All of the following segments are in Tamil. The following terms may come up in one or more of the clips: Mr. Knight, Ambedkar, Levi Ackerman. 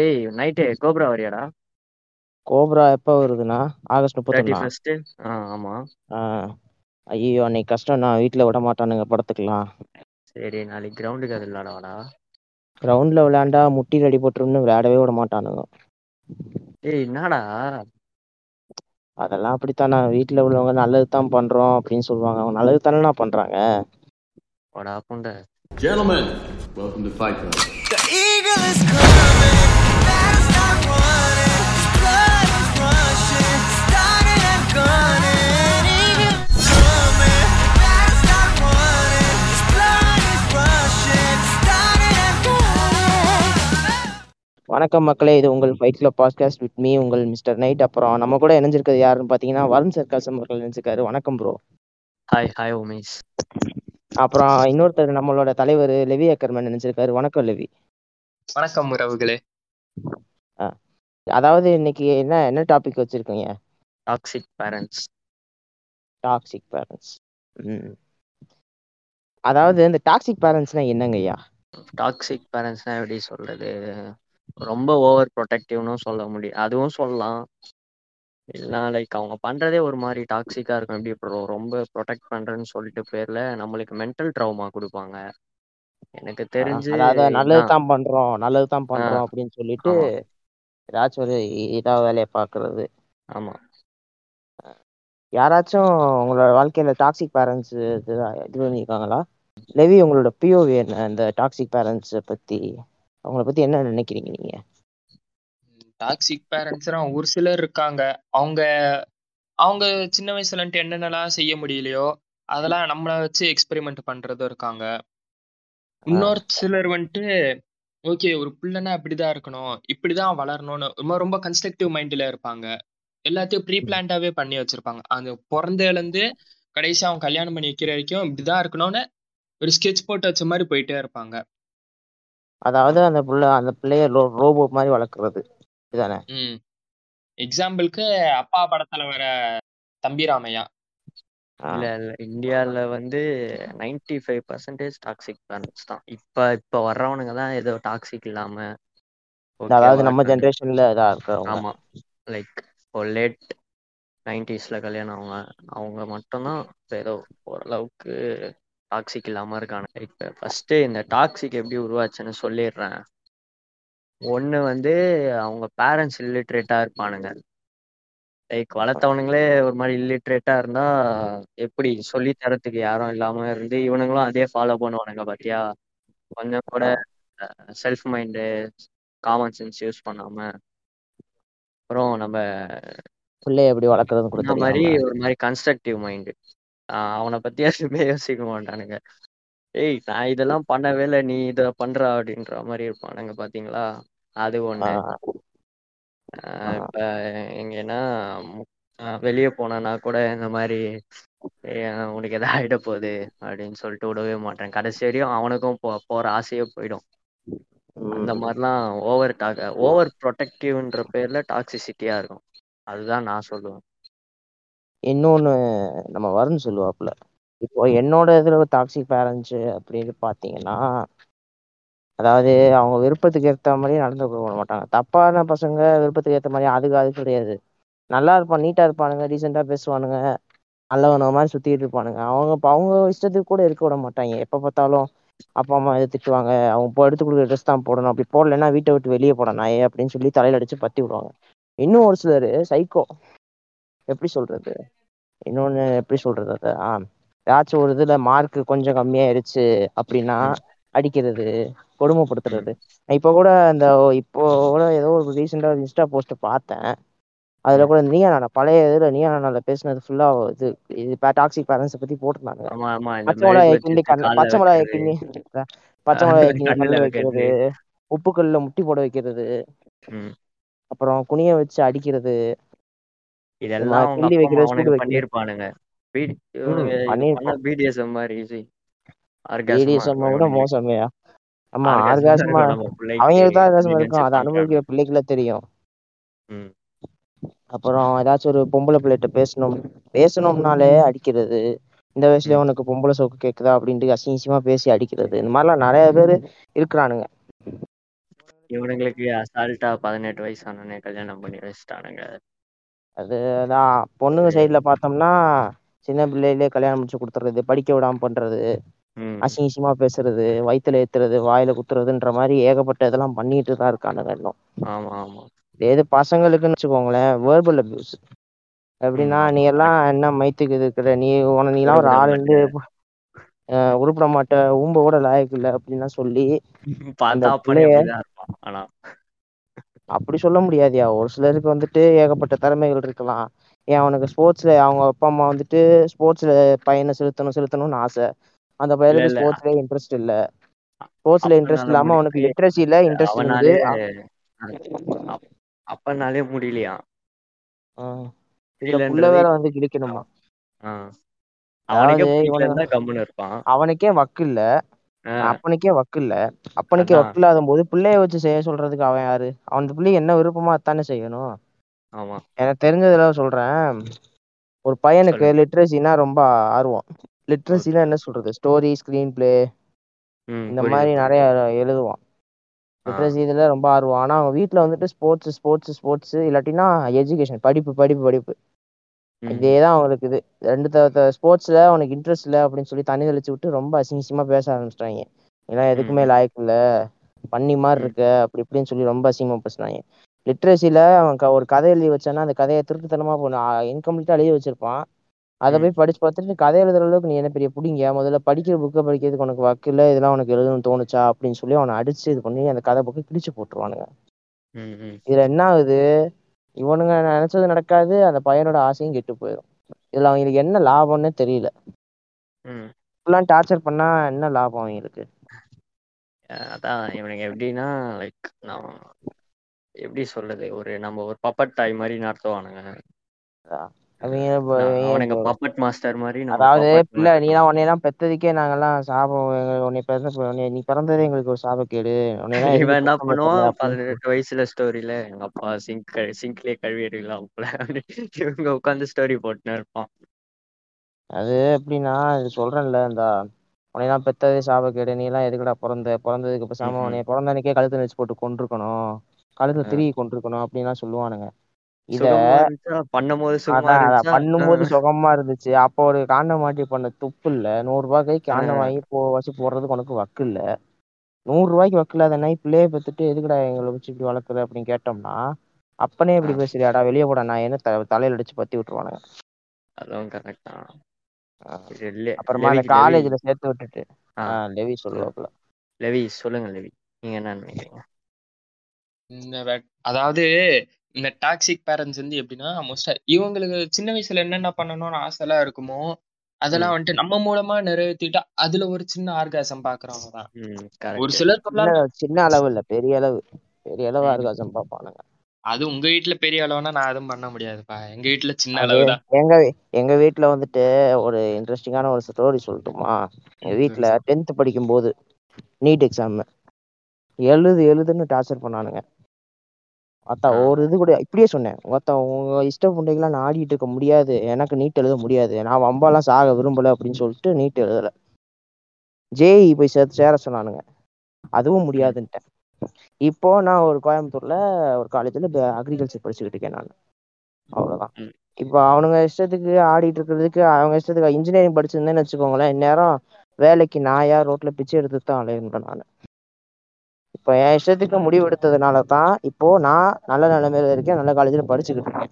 ஏய் நைட்டு கோப்ரா வரியாடா? கோப்ரா எப்போ வருதுன்னா ஆகஸ்ட் 31. ஆமா. ஐயோ அன்னைக்கு கஷ்டம், நான் வீட்டில் விட மாட்டானுங்க படத்துக்குலாம். சரி நாளைக்கு கிரவுண்டுக்கு அது விளையாடவாடா. கிரவுண்டில் விளையாண்டா முட்டியில் அடி போட்டுருன்னு விளையாடவே விட மாட்டானுங்க. ஏய் என்னடா? அதெல்லாம் அப்படித்தான், நான் வீட்டில் உள்ளவங்க நல்லது தான் பண்ணுறோம் அப்படின்னு சொல்லுவாங்க. அவங்க நல்லது தானே நான் பண்ணுறாங்க. வாடா புண்டை. Gentlemen, welcome to Fight Club. The eagle is coming, let us not run it. His blood is rushing, starting and gunning. Eagle is coming, let us not run it. His blood is rushing, starting and gunning. வணக்கம் மக்களே, இது உங்கள் fight club podcast with me உங்கள் மிஸ்டர் நைட். அப்புறம் நம்ம கூட இணைஞ்சிருக்கிறது யாருன்னு பார்த்தீங்கன்னா வரன் சர்க்காசம் அவர்கள் இணைஞ்சிருக்காரு. வணக்கம் ப்ரோ. Hi hi Umesh. அப்புறம் இன்னொருத்தர் நம்மளோட தலைவர் லெவி அக்கர்மன் நினைச்சிருக்காரு. வணக்கம் லெவி. வணக்கம் உறவுகளே. அதாவது இன்னைக்கு என்ன டாபிக் வச்சிருக்கீங்க? Toxic parents. அதாவது இந்த டாக்ஸிக் பேரண்ட்ஸ்னா என்னங்கய்யா? டாக்ஸிக் பேரண்ட்ஸ்னா எப்படி சொல்றது, ரொம்ப ஓவர் ப்ரொடெக்டிவ்னு சொல்ல முடியும், அதுவும் சொல்லலாம். இல்லைனா லைக் அவங்க பண்ணுறதே ஒரு மாதிரி டாக்ஸிக்காக இருக்கும். எப்படி இப்போ ரொம்ப ப்ரொடெக்ட் பண்ணுறேன்னு சொல்லிட்டு பேரில் நம்மளுக்கு மென்டல் ட்ராமா கொடுப்பாங்க. எனக்கு தெரிஞ்சு நல்லது தான் பண்ணுறோம் அப்படின்னு சொல்லிட்டு ஏதாச்சும் ஒரு இதாக வேலையை பார்க்குறது. ஆமாம். யாராச்சும் உங்களோட வாழ்க்கையில் டாக்ஸிக் பேரண்ட்ஸ் இது பண்ணியிருக்காங்களா? லெவி உங்களோட பிஓவி என்ன, இந்த டாக்ஸிக் பேரண்ட்ஸை பற்றி அவங்கள பற்றி என்ன நினைக்கிறீங்க நீங்கள்? டாக்ஸிக் பேரண்ட்ஸ்னா ஒரு சிலர் இருக்காங்க, அவங்க சின்ன வயசுலன்ட்டு என்னென்னலாம் செய்ய முடியலையோ அதெல்லாம் நம்மளை வச்சு எக்ஸ்பெரிமெண்ட் பண்ணுறதும் இருக்காங்க. இன்னொரு சிலர் வந்துட்டு ஓகே ஒரு பிள்ளைன்னா இப்படிதான் இருக்கணும், இப்படிதான் வளரணும்னு ரொம்ப கன்ஸ்ட்ரக்டிவ் மைண்டில் இருப்பாங்க. எல்லாத்தையும் ப்ரீ பிளான்டாகவே பண்ணி வச்சுருப்பாங்க. அந்த பிறந்ததுலேருந்து கடைசி அவங்க கல்யாணம் பண்ணி வைக்கிற வரைக்கும் இப்படிதான் இருக்கணும்னு ஒரு ஸ்கெட்ச் போட்டு வச்ச மாதிரி போயிட்டே இருப்பாங்க. அதாவது அந்த பிள்ளைய ரோபோ மாதிரி வளர்க்குறது. எக்ஸாம்பிளுக்கு அப்பா படத்துல வர தம்பி ராமையா இல்ல இந்தியால வந்து 95% டாக்ஸிக் பேரண்ட்ஸ் தான். இப்ப வர்றவனுங்க தான் ஏதோ டாக்ஸிக் இல்லாம, அதாவது நம்ம ஜெனரேஷன்ல இதா இருக்கவங்க. ஆமா, லைக் லேட் 90sல கல்யாணம் அவங்க மட்டும்தான் ஏதோ ஓரளவுக்கு டாக்ஸிக் இல்லாம இருக்காங்க. இப்ப ஃபர்ஸ்ட் இந்த டாக்ஸிக் எப்படி உருவாச்சுன்னு சொல்லிடுறேன். ஒன்று வந்து அவங்க பேரண்ட்ஸ் இல்லிட்ரேட்டாக இருப்பானுங்க. லைக் வளர்த்தவனுங்களே ஒரு மாதிரி இல்லிட்ரேட்டாக இருந்தால் எப்படி சொல்லி தரத்துக்கு யாரும் இல்லாமல் இருந்து இவனுங்களும் அதே ஃபாலோ பண்ணுவானுங்க. பார்த்தியா, கொஞ்சம் கூட self mind common sense use பண்ணாமல் அப்புறம் நம்ம பிள்ளைய எப்படி வளர்க்குறது கொடுத்த மாதிரி ஒரு மாதிரி கன்ஸ்ட்ரக்டிவ் மைண்டு. அவனை பற்றி யாருமே யோசிக்க மாட்டானுங்க. ஏய் நான் இதெல்லாம் பண்ணவே இல்லை, நீ இதை பண்ணுறா அப்படின்ற மாதிரி இருப்பானுங்க. பார்த்தீங்களா, அது ஒன்று. இப்போ எங்கன்னா வெளியே போனேன்னா கூட இந்த மாதிரி உனக்கு எதாவது ஆகிட போகுது அப்படின்னு சொல்லிட்டு விடவே மாட்டேன். கடைசி வரையும் அவனுக்கும் போகிற ஆசையே போயிடும். அந்த மாதிரிலாம் ஓவர் ப்ரொடெக்டிவ்ன்ற பேரில் டாக்ஸிசிட்டியாக இருக்கும். அதுதான் நான் சொல்லுவேன். இன்னொன்று நம்ம வரும்னு சொல்லுவாப்புல, இப்போ என்னோட இதில் டாக்ஸிக் பேரண்ட்ஸு அப்படின்னு பார்த்தீங்கன்னா, அதாவது அவங்க விருப்பத்துக்கு ஏற்ற மாதிரி நடந்து போட மாட்டாங்க. தப்பான பசங்க விருப்பத்துக்கு ஏற்ற மாதிரி அது கிடையாது. நல்லா இருப்பான், நீட்டாக இருப்பானுங்க, டீசெண்டாக பேசுவானுங்க, நல்லவன மாதிரி சுற்றிட்டு இருப்பானுங்க. அவங்க இஷ்டத்துக்கு கூட இருக்க விட மாட்டாங்க. எப்போ பார்த்தாலும் அப்பா அம்மா எது திட்டுவாங்க, அவங்க இப்போ எடுத்து கொடுக்குற ட்ரெஸ் தான் போடணும், அப்படி போடலைன்னா வீட்டை விட்டு வெளியே போடணும் ஏன் அப்படின்னு சொல்லி தலையில் அடித்து பற்றி விடுவாங்க. இன்னும் ஒரு சிலர் சைக்கோ, எப்படி சொல்கிறது அது ஏதாச்சும் ஒரு இதில் மார்க்கு கொஞ்சம் கம்மியாயிருச்சு அப்படின்னா அடிக்கிறது, கொடுமைப்படுத்துறது. இப்போ கூட ஏதோ ஒரு ரீசெண்டாக ஒரு இன்ஸ்டா போஸ்ட்டு பார்த்தேன். அதில் கூட நீயா நானில் பேசினது ஃபுல்லாக இது டாக்ஸிக் பேரண்ட்ஸை பற்றி போட்டிருந்தாங்க. பச்சை மிளகாய் கிண்ணி கல்ல வைக்கிறது, உப்புக்கல்ல முட்டி போட வைக்கிறது, அப்புறம் குனிய வச்சு அடிக்கிறது, இதெல்லாம் கிள்ளி வைக்கிறது பண்ணியிருப்பானுங்க. அப்புறம் ஏதாச்சும் ஒரு பொம்பளை பிள்ளைகிட்ட பேசணும்னாலே அடிக்கிறது. இந்த வயசுல உனக்கு பொம்பளை சோக்கு கேக்குதா அப்படின்ட்டு அசிங்கமா பேசி அடிக்கிறது. இந்த மாதிரிலாம் நிறைய பேர் இருக்கிறானுங்க. இவனுங்களுக்கு அசால்ட்டா 18 வயசு ஆனோடனே கல்யாணம் பண்ணி வச்சுட்டானுங்க. அதுதான் பொண்ணுங்க சைடுல பார்த்தோம்னா சின்ன பிள்ளையிலே கல்யாணம் முடிச்சு கொடுத்துறது, படிக்க விடாம பண்றது, அசிங்கசியமா பேசுறது, வயிற்றுல ஏத்துறது, வாயில குத்துறதுன்ற மாதிரி ஏகப்பட்ட இதெல்லாம் பண்ணிட்டு தான் இருக்கானுங்க இன்னும். ஆமா ஆமா. ஏது பசங்களுக்குன்னு வச்சுக்கோங்களேன் வேர்பல் அபியூஸ். எப்படின்னா, நீ எல்லாம் என்ன மைத்துக்கு இருக்கிற, நீலாம் ஒரு ஆள் வந்து உருப்பிட மாட்ட, ஊம்ப கூட லாயக்கு இல்லை அப்படின்லாம் சொல்லி அப்படி சொல்ல முடியாதியா. ஒரு சிலருக்கு வந்துட்டு ஏகப்பட்ட திறமைகள் இருக்கலாம். ஏன் அவனுக்கு ஸ்போர்ட்ஸ்ல அவங்க அப்பா அம்மா வந்துட்டு ஸ்போர்ட்ஸ்ல பையனை செலுத்தணும்னு ஆசை, அந்த பையனுக்கு ஸ்போர்ட்ஸ்ல இன்ட்ரெஸ்ட் இல்லை. ஸ்போர்ட்ஸ்ல இன்ட்ரெஸ்ட் இல்லாம அவனுக்கு லிட்ரஸில இன்ட்ரெஸ்ட் இருந்து அப்பனாலே முடியலையா, உள்ள வேற வந்து கிழிக்கணுமா, அவனுக்கே வக்கு இல்ல, அப்பனுக்கே வக்கு இல்லாத போது பிள்ளைய வச்சு செய்ய சொல்றதுக்கு அவன் யாரு? அவன் பிள்ளை என்ன விருப்பமா அதானே செய்யணும். எனக்கு தெரிஞ்சதுல சொல்றேன், ஒரு பையனுக்கு லிட்ரஸினா ரொம்ப ஆர்வம். லிட்ரஸினா என்ன சொல்றது, ஸ்டோரி, ஸ்கிரீன் பிளே, இந்த மாதிரி நிறைய எழுதுவான். லிட்ரஸி இதுல ரொம்ப ஆர்வம். ஆனா அவங்க வீட்டுல வந்துட்டு ஸ்போர்ட்ஸ் ஸ்போர்ட்ஸ் ஸ்போர்ட்ஸ் இல்லாட்டினா எஜுகேஷன், படிப்பு படிப்பு படிப்பு, இதேதான் அவங்களுக்கு. இது ரெண்டு ஸ்போர்ட்ஸ்ல அவனுக்கு இன்ட்ரெஸ்ட் இல்லை அப்படின்னு சொல்லி தண்ணி தெளிச்சு விட்டு ரொம்ப அசிங்கசியமா பேச ஆரம்பிச்சிட்டாங்க. ஏன்னா எதுக்குமே லாயக்கு இல்லை, பண்ணி மாதிரி இருக்க, அப்படி இப்படின்னு சொல்லி ரொம்ப அசிங்கமா பேசினாங்க. லிட்ரஸில அவன் ஒரு கதை எழுதி வச்சான்னா அந்த கதையை திருட்டுத்தனமா இன்கம்ப்ளீட்டா எழுதி வச்சிருப்பான். அதை போய் படிச்சு பார்த்துட்டு கதை எழுதுற அளவுக்கு நீ என்ன பெரிய பிடிங்க, முதல்ல படிக்கிற புக்கை படிக்கிறதுக்கு உனக்கு வக்கில், இதெல்லாம் உனக்கு எழுதணும்னு தோணுச்சா அப்படின்னு சொல்லி அவனை அடிச்சு இது பண்ணி அந்த கதை புக்கை கிழிச்சு போட்டுருவானுங்க. இதுல என்ன ஆகுது, இவனுங்க நினைச்சது நடக்காது, அந்த பையனோட ஆசையும் கெட்டு போயிடும். இதுல அவங்களுக்கு என்ன லாபம்னே தெரியல. இப்பெல்லாம் டார்ச்சர் பண்ணா என்ன லாபம் அவங்களுக்கு? அதான் இவனுங்க எப்படின்னா, லைக் நான் எப்படி சொல்றது, ஒரு நம்ம ஒரு பப்பட் தாய் மாதிரி நடத்துவானுங்க. அதாவது பிள்ளை நீலாம் உன்னையெல்லாம் பெத்ததுக்கே நாங்கெல்லாம் சாபம், நீ பிறந்ததே எங்களுக்கு ஒரு சாபக்கேடு. இவன் என்ன பண்ணுவான், 18 வயசுல ஸ்டோரியில எங்க அப்பா சிங்க்லயே கழுவி எடுக்கலாம் இவங்க உட்காந்து ஸ்டோரி போட்டுன்னு இருப்பான். அது எப்படின்னா, இது சொல்றேன்ல, இந்த உனையெல்லாம் பெத்ததே சாபக்கேடு, நீ எல்லாம் எதுக்கடா பிறந்ததுக்கு இப்ப சாம உனைய பிறந்தனுக்கே கழுத்து வச்சு போட்டு கொண்டிருக்கணும், கழுத்தை திருகி கொண்டிருக்கணும் அப்படின்லாம் சொல்லுவானுங்க. பண்ணும்போது சுகமா இருந்துச்சு, அப்ப ஒரு காண்ட மாட்டி பண்ண துப்பு இல்ல, 100 ரூபாய் கை காண்ட வாங்கி வச்சு போடுறதுக்கு உனக்கு வக்கு இல்ல, 100 ரூபாய்க்கு வக்கு இல்லாதனா பிள்ளைய பத்துட்டு எதுக்குடா எங்களை வச்சு இப்படி வளர்க்குற அப்படின்னு கேட்டோம்னா, அப்பனே இப்படி பேசுறியாடா வெளியே போட, நான் என்ன தலையில அடிச்சு பத்தி விட்டுருவானுங்க. அதுவும் கரெக்ட் தான். அப்புறமா காலேஜ்ல சேர்த்து விட்டுட்டு லெவி சொல்லுவாப்புல. லெவி சொல்லுங்க, லெவி நீங்க என்ன நினைக்கிறீங்க? அதாவது இந்த டாக்ஸிக் பேரண்ட்ஸ் வந்து எப்படின்னா, மோஸ்டா இவங்களுக்கு சின்ன வயசுல என்னென்ன பண்ணணும்னு ஆசைலாம் இருக்குமோ அதெல்லாம் வந்துட்டு நம்ம மூலமா நிறைவேற்றிட்டா அதுல ஒரு சின்ன ஆர்காசம் பாக்குறவங்க தான் ஒரு சிலர். சின்ன அளவு இல்ல, பெரிய அளவு ஆர்காசம் பாப்பானுங்க. அது உங்க வீட்டுல பெரிய அளவுனா நான் எதுவும் பண்ண முடியாதுப்பா, எங்க வீட்டுல சின்ன அளவு தான். எங்க வீட்டுல வந்துட்டு ஒரு இன்ட்ரெஸ்டிங்கான ஒரு ஸ்டோரி சொல்லட்டுமா? எங்க வீட்டுல 10th படிக்கும் போது நீட் எக்ஸாம் எழுதுன்னு டார்ச்சர் பண்ணானுங்க. அத்தா ஒரு இது கூட இப்படியே சொன்னேன், உங்க இஷ்ட புண்டைக்கெல்லாம் நான் ஆடிட்டு இருக்க முடியாது, எனக்கு நீட் எழுத முடியாது, நான் வம்பாலாம் சாக விரும்பல அப்படின்னு சொல்லிட்டு நீட் எழுதல. ஜேஇ போய் சேர சொன்னானுங்க, அதுவும் முடியாதுன்ட்டேன். இப்போ நான் ஒரு கோயம்புத்தூர்ல ஒரு காலேஜ்ல அக்ரிகல்ச்சர் படிச்சுக்கிட்டு இருக்கேன் நான், அவ்வளவுதான். இப்போ அவனுங்க இஷ்டத்துக்கு ஆடிட்டு இருக்கிறதுக்கு, அவங்க இஷ்டத்துக்கு இன்ஜினியரிங் படிச்சிருந்தேன்னு வச்சுக்கோங்களேன், இந்நேரம் வேலைக்கு நாயா ரோட்ல பிச்சை எடுத்துட்டு தான் அலையறேன் நான். இப்போ என் இஷ்டத்துக்கு முடிவு எடுத்ததுனால தான் இப்போ நான் நல்ல நிலைமையில இருக்கேன், நல்ல காலேஜில் படிச்சுக்கிட்டு இருக்கேன்.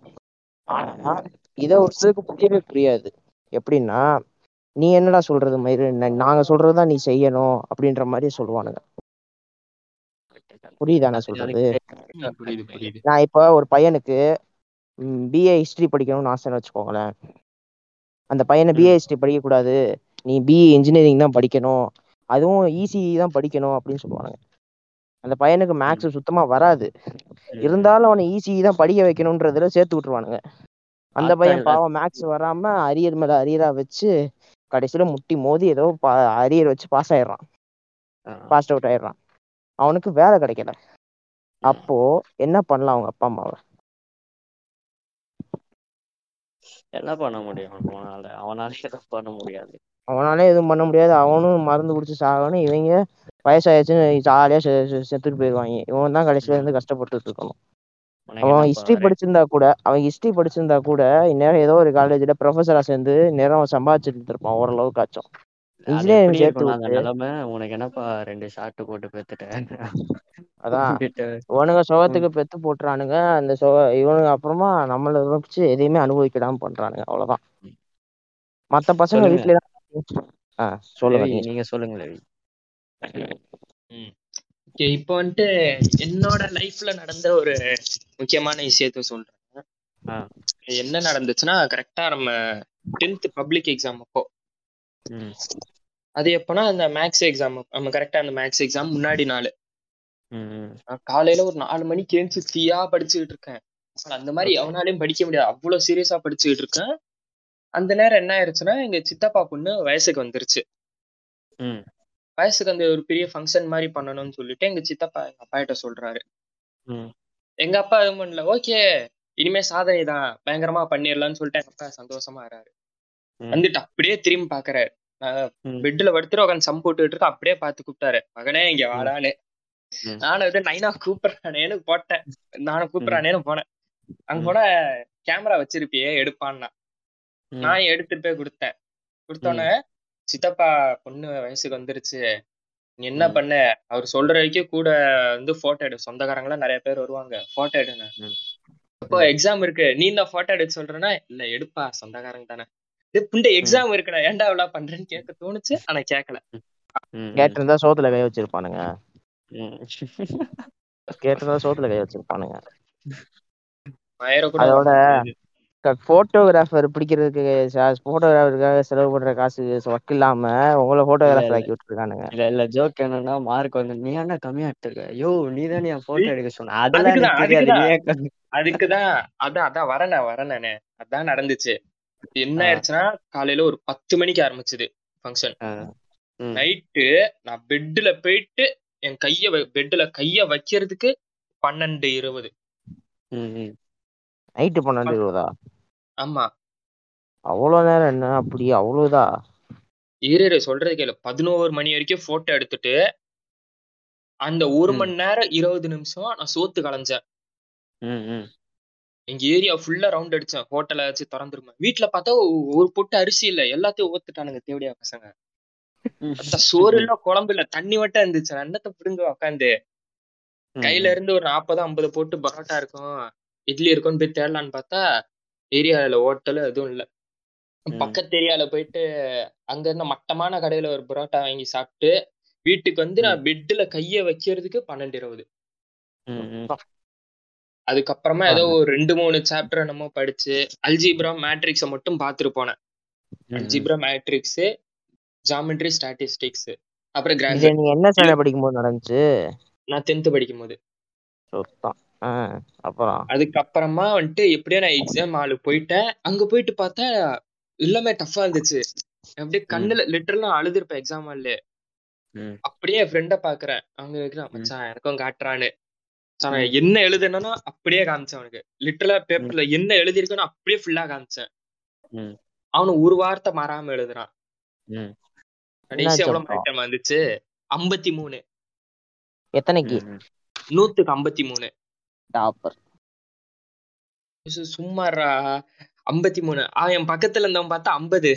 ஆனால் இதை ஒரு சிலருக்கு புரியவே புரியாது. எப்படின்னா, நீ என்னடா சொல்றது மயிறு, நாங்கள் சொல்றது தான் நீ செய்யணும் அப்படின்ற மாதிரி சொல்லுவானுங்க. புரியுதா நான் சொல்றது? நான் இப்போ ஒரு பையனுக்கு பிஏ ஹிஸ்ட்ரி படிக்கணும்னு ஆசைன்னு வச்சுக்கோங்களேன். அந்த பையனை பிஏ ஹிஸ்ட்ரி படிக்கக்கூடாது, நீ பிஏ இன்ஜினியரிங் தான் படிக்கணும், அதுவும் ஈஸி தான் படிக்கணும் அப்படின்னு சொல்லுவானுங்க. அந்த பையனுக்கு மேக்ஸ் சுத்தமா வராது, இருந்தாலும் அவனை ஈஸி தான் படிக்க வைக்கணும்ன்றதுல சேர்த்து விட்டுருவானுங்க. அந்த பையன் பாவம் மேக்ஸ் வராம அரியர் மேல அரியரா வச்சு கடைசியில முட்டி மோதி ஏதோ அரியர் வச்சு பாஸ் அவுட் ஆயிடுறான். அவனுக்கு வேலை கிடைக்கல. அப்போ என்ன பண்ணலாம்? அவங்க அப்பா அம்மாவை என்ன பண்ண முடியும்? அவனால எதுவும் பண்ண முடியாது. அவனாலே எதுவும் பண்ண முடியாது, அவனும் மருந்து குடிச்சு சாகணும், இவங்க வயசாயிடுச்சுன்னு ஜாலியாக செத்துட்டு போயிடுவாங்க. இவன் தான் கடைசியில இருந்து கஷ்டப்பட்டு இருக்கணும். அவன் ஹிஸ்ட்ரி படிச்சிருந்தா கூட இந்நேரம் ஏதோ ஒரு காலேஜ்ல ப்ரொஃபஸரா சேர்ந்து நேரம் அவன் சம்பாதிச்சுட்டு இருப்பான் ஓரளவுக்கு ஆச்சும். இவனுங்க சோகத்துக்கு பெத்து போட்டுறானுங்க. அந்த இவனுக்கு அப்புறமா நம்மள வச்சு எதையுமே அனுபவிக்கலாம பண்றானுங்க, அவ்வளவுதான். மத்த பசங்க வீட்டுலதான் சொல்லுங்க, நீங்க சொல்லுங்களேன். இப்ப வந்துட்டு என்னோட லைஃப்ல நடந்த ஒரு முக்கியமான விஷயத்த சொல்றேன். என்ன நடந்துச்சுன்னா, கரெக்டா நம்ம 10th பப்ளிக் எக்ஸாம் அப்போ, அது எப்போனா அந்த மேக்ஸ் எக்ஸாம், நம்ம கரெக்டா அந்த மேக்ஸ் எக்ஸாம் முன்னாடி நாள் காலையில ஒரு 4 மணிக்கு எழுந்து ஃப்ரீயா படிச்சுக்கிட்டு இருக்கேன். அந்த மாதிரி எவனாலையும் படிக்க முடியாது, அவ்வளவு சீரியஸா படிச்சுக்கிட்டு இருக்கேன். அந்த நேரம் என்ன ஆயிடுச்சுன்னா, எங்க சித்தப்பா பொண்ணு வயசுக்கு வந்துருச்சு. வயசுக்கு அந்த ஒரு பெரிய ஃபங்க்ஷன் மாதிரி பண்ணணும்னு சொல்லிட்டு எங்க சித்தப்பா எங்க அப்பா கிட்ட சொல்றாரு. எங்க அப்பா இது பண்ணல, ஓகே இனிமே சாதனை தான் பயங்கரமா பண்ணிடலாம்னு சொல்லிட்டு எங்க அப்பா சந்தோஷமா இருறாரு. வந்துட்டு அப்படியே திரும்பி பாக்குறாரு, பெட்ல படுத்துட்டு உட்காந்து சம் போட்டுக்கிட்டு இருக்க, அப்படியே பார்த்து கூப்பிட்டாரு, மகனே இங்க வாடான்னு. நானும் வந்து நைனா கூப்பிடறானேன்னு போட்டேன், நானும் கூப்பிடறானேன்னு போனேன். அங்க போனா கேமரா வச்சிருப்பியே எடுப்பான்னா, நான் எடுத்துட்டு போய் கொடுத்தேன். கொடுத்தோன்னே, சித்தப்பா பொண்ணு வயசுக்கு வந்துருச்சு, நீ என்ன பண்ண, அவர் சொல்ற வரைக்கும் கூட வந்து போட்டோ எடு, சொந்தக்காரங்களாம் நிறைய பேர் வருவாங்க, போட்டோ எடுன்னு. இப்போ எக்ஸாம் இருக்கு, நீ இந்த போட்டோ எடுத்து சொல்றனா, இல்ல எடுப்பா சொந்தக்காரங்க தானே, இது புண்டை எக்ஸாம் இருக்குண்ணா ஏண்டா அவ்வளோ பண்றேன்னு கேட்க தோணுச்சு. ஆனா கேட்கல, கேட்டிருந்தா சோத்துல கை வச்சிருப்பானுங்க, அதோட போட்டோகிராஃபர் பிடிக்கிறதுக்கு போட்டோகிராஃபருக்காக செலவு பண்ற காசு ஒர்க் இல்லாம உங்களை போட்டோகிராஃபர் ஆக்கி விட்டுருக்கானுங்க. இல்ல இல்ல ஜோக் என்னன்னா, மார்க் வந்து நீ என்ன கம்மியா எடுத்திருக்க, யோ நீ தான் என் போட்டோ எடுக்க சொன்ன, அதெல்லாம் அதுக்குதான். அதான் வரேனே அதான் நடந்துச்சு. என்ன ஆயிடுச்சுன்னா, காலையில ஒரு 10 மணிக்கு ஆரம்பிச்சது ஃபங்க்ஷன், நைட்டு நான் பெட்ல போயிட்டு என் பெட்ல கைய வைக்கிறதுக்கு 12:20. நைட்டு 12:20? ஆமா, அவ்வளவு நேரம் என்ன அப்படி அவ்வளவுதான் இரு சொல்றது கேளு. 11 மணி வரைக்கும் போட்டோ எடுத்துட்டு அந்த 1 மணி நேரம் 20 நிமிஷம் நான் சோத்து கலைஞ்சேன். எங்க ஏரியா ஃபுல்லா ரவுண்ட் அடிச்சேன், ஹோட்டலை வச்சு திறந்துருமா. வீட்டுல பார்த்தா ஒரு பொட்டு அரிசி இல்ல, எல்லாத்தையும் ஓத்துட்டானுங்க தேவடியா பசங்க. சோறு இல்ல, குழம்பு இல்ல, தண்ணி மட்டும் இருந்துச்சு. அன்னத்தை பிடுங்க உக்காந்து கையில இருந்து ஒரு 40-50 போட்டு பரோட்டா இருக்கும், இட்லி இருக்கும்னு போய் தேடலான்னு பார்த்தா ஏரியால ஹோட்டலும் எதுவும் இல்லை. பக்கத்து ஏரியால போயிட்டு அங்க இருந்த மட்டமான கடையில ஒரு பரோட்டா வாங்கி சாப்பிட்டு வீட்டுக்கு வந்து நான் பெட்ல கைய வைக்கிறதுக்கு 12:20. அதுக்கப்புறமா ஏதோ ஒரு 2-3 சாப்டர் என்னமோ படிச்சு அல்ஜிப்ரா மேட்ரிக்ஸை மட்டும் பார்த்துட்டு போனேன். அல்ஜிப்ரா மேட்ரிக்ஸ், ஜியோமெட்ரி, ஸ்டாட்டிஸ்டிக்ஸ், அப்புறம் கிராஃபிக். நீ என்ன சேனல் படிக்கும்போது நடந்துச்சு? நான் 10th படிக்கும்போது. அதுக்கப்புறமா வந்துட்டு எப்படியோ நான் எக்ஸாம் ஹாலுக்கு போயிட்டேன். அங்க போயிட்டு பார்த்தா எல்லாமே டஃபா இருந்துச்சு. அப்படியே கண்ணுல லிட்டரலா அழுதுருப்பேன் எக்ஸாம் ஹால்ல. அப்படியே என் ஃப்ரெண்ட பாக்குறேன், அவங்க இருக்கிறான் மச்சான் எனக்கும் காட்டுறான்னு. என்ன எழுதுனா அப்படியே காமிச்சேன் அவனுக்கு, லிட்டரலா பேப்பர்ல என்ன எழுதிருக்கேன்னு அப்படியே ஃபுல்லா காமிச்சேன். அவனு ஒரு வார்த்தை மாறாம எழுதுறான். கடைசி எவ்வளவு மார்க் வந்துச்சு? 53. எத்தனைக்கு? 153. சும்மாரா 53. என் பக்கத்துல இருந்தவன் பார்த்தா 50.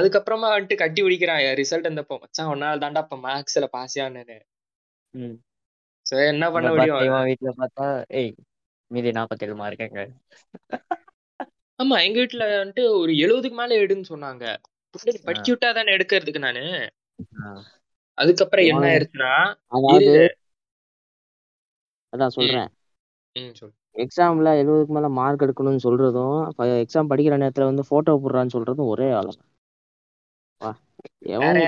அதுக்கப்புறமா வந்துட்டு கட்டி பிடிக்கிறான் ரிசல்ட் இருந்தப்போ, மச்சான் ஒன்னால தாண்டா இப்ப மேக்ஸ்ல பாஸ் ஆனேன்னு. சரி என்ன பண்ண முடியும், வீட்டுல பார்த்தா ஏய் மீதி 47 மார்க்குங்க. ஆமா, எங்க வீட்டுல வந்துட்டு ஒரு 70க்கு மேல எடுன்னு சொன்னாங்க. படிக்க விட்டா தானே எடுக்கிறதுக்கு நானு. அதுக்கப்புறம் என்ன ஆயிடுச்சுன்னா, அதான் சொல்றேன், எக்ஸாம்ல 70க்கு மேல மார்க் எடுக்கணும்னு சொல்றதும் எக்ஸாம் படிக்கிற நேரத்துல வந்து போட்டோ போடுறான்னு சொல்றதும் ஒரே ஆளும். எவன்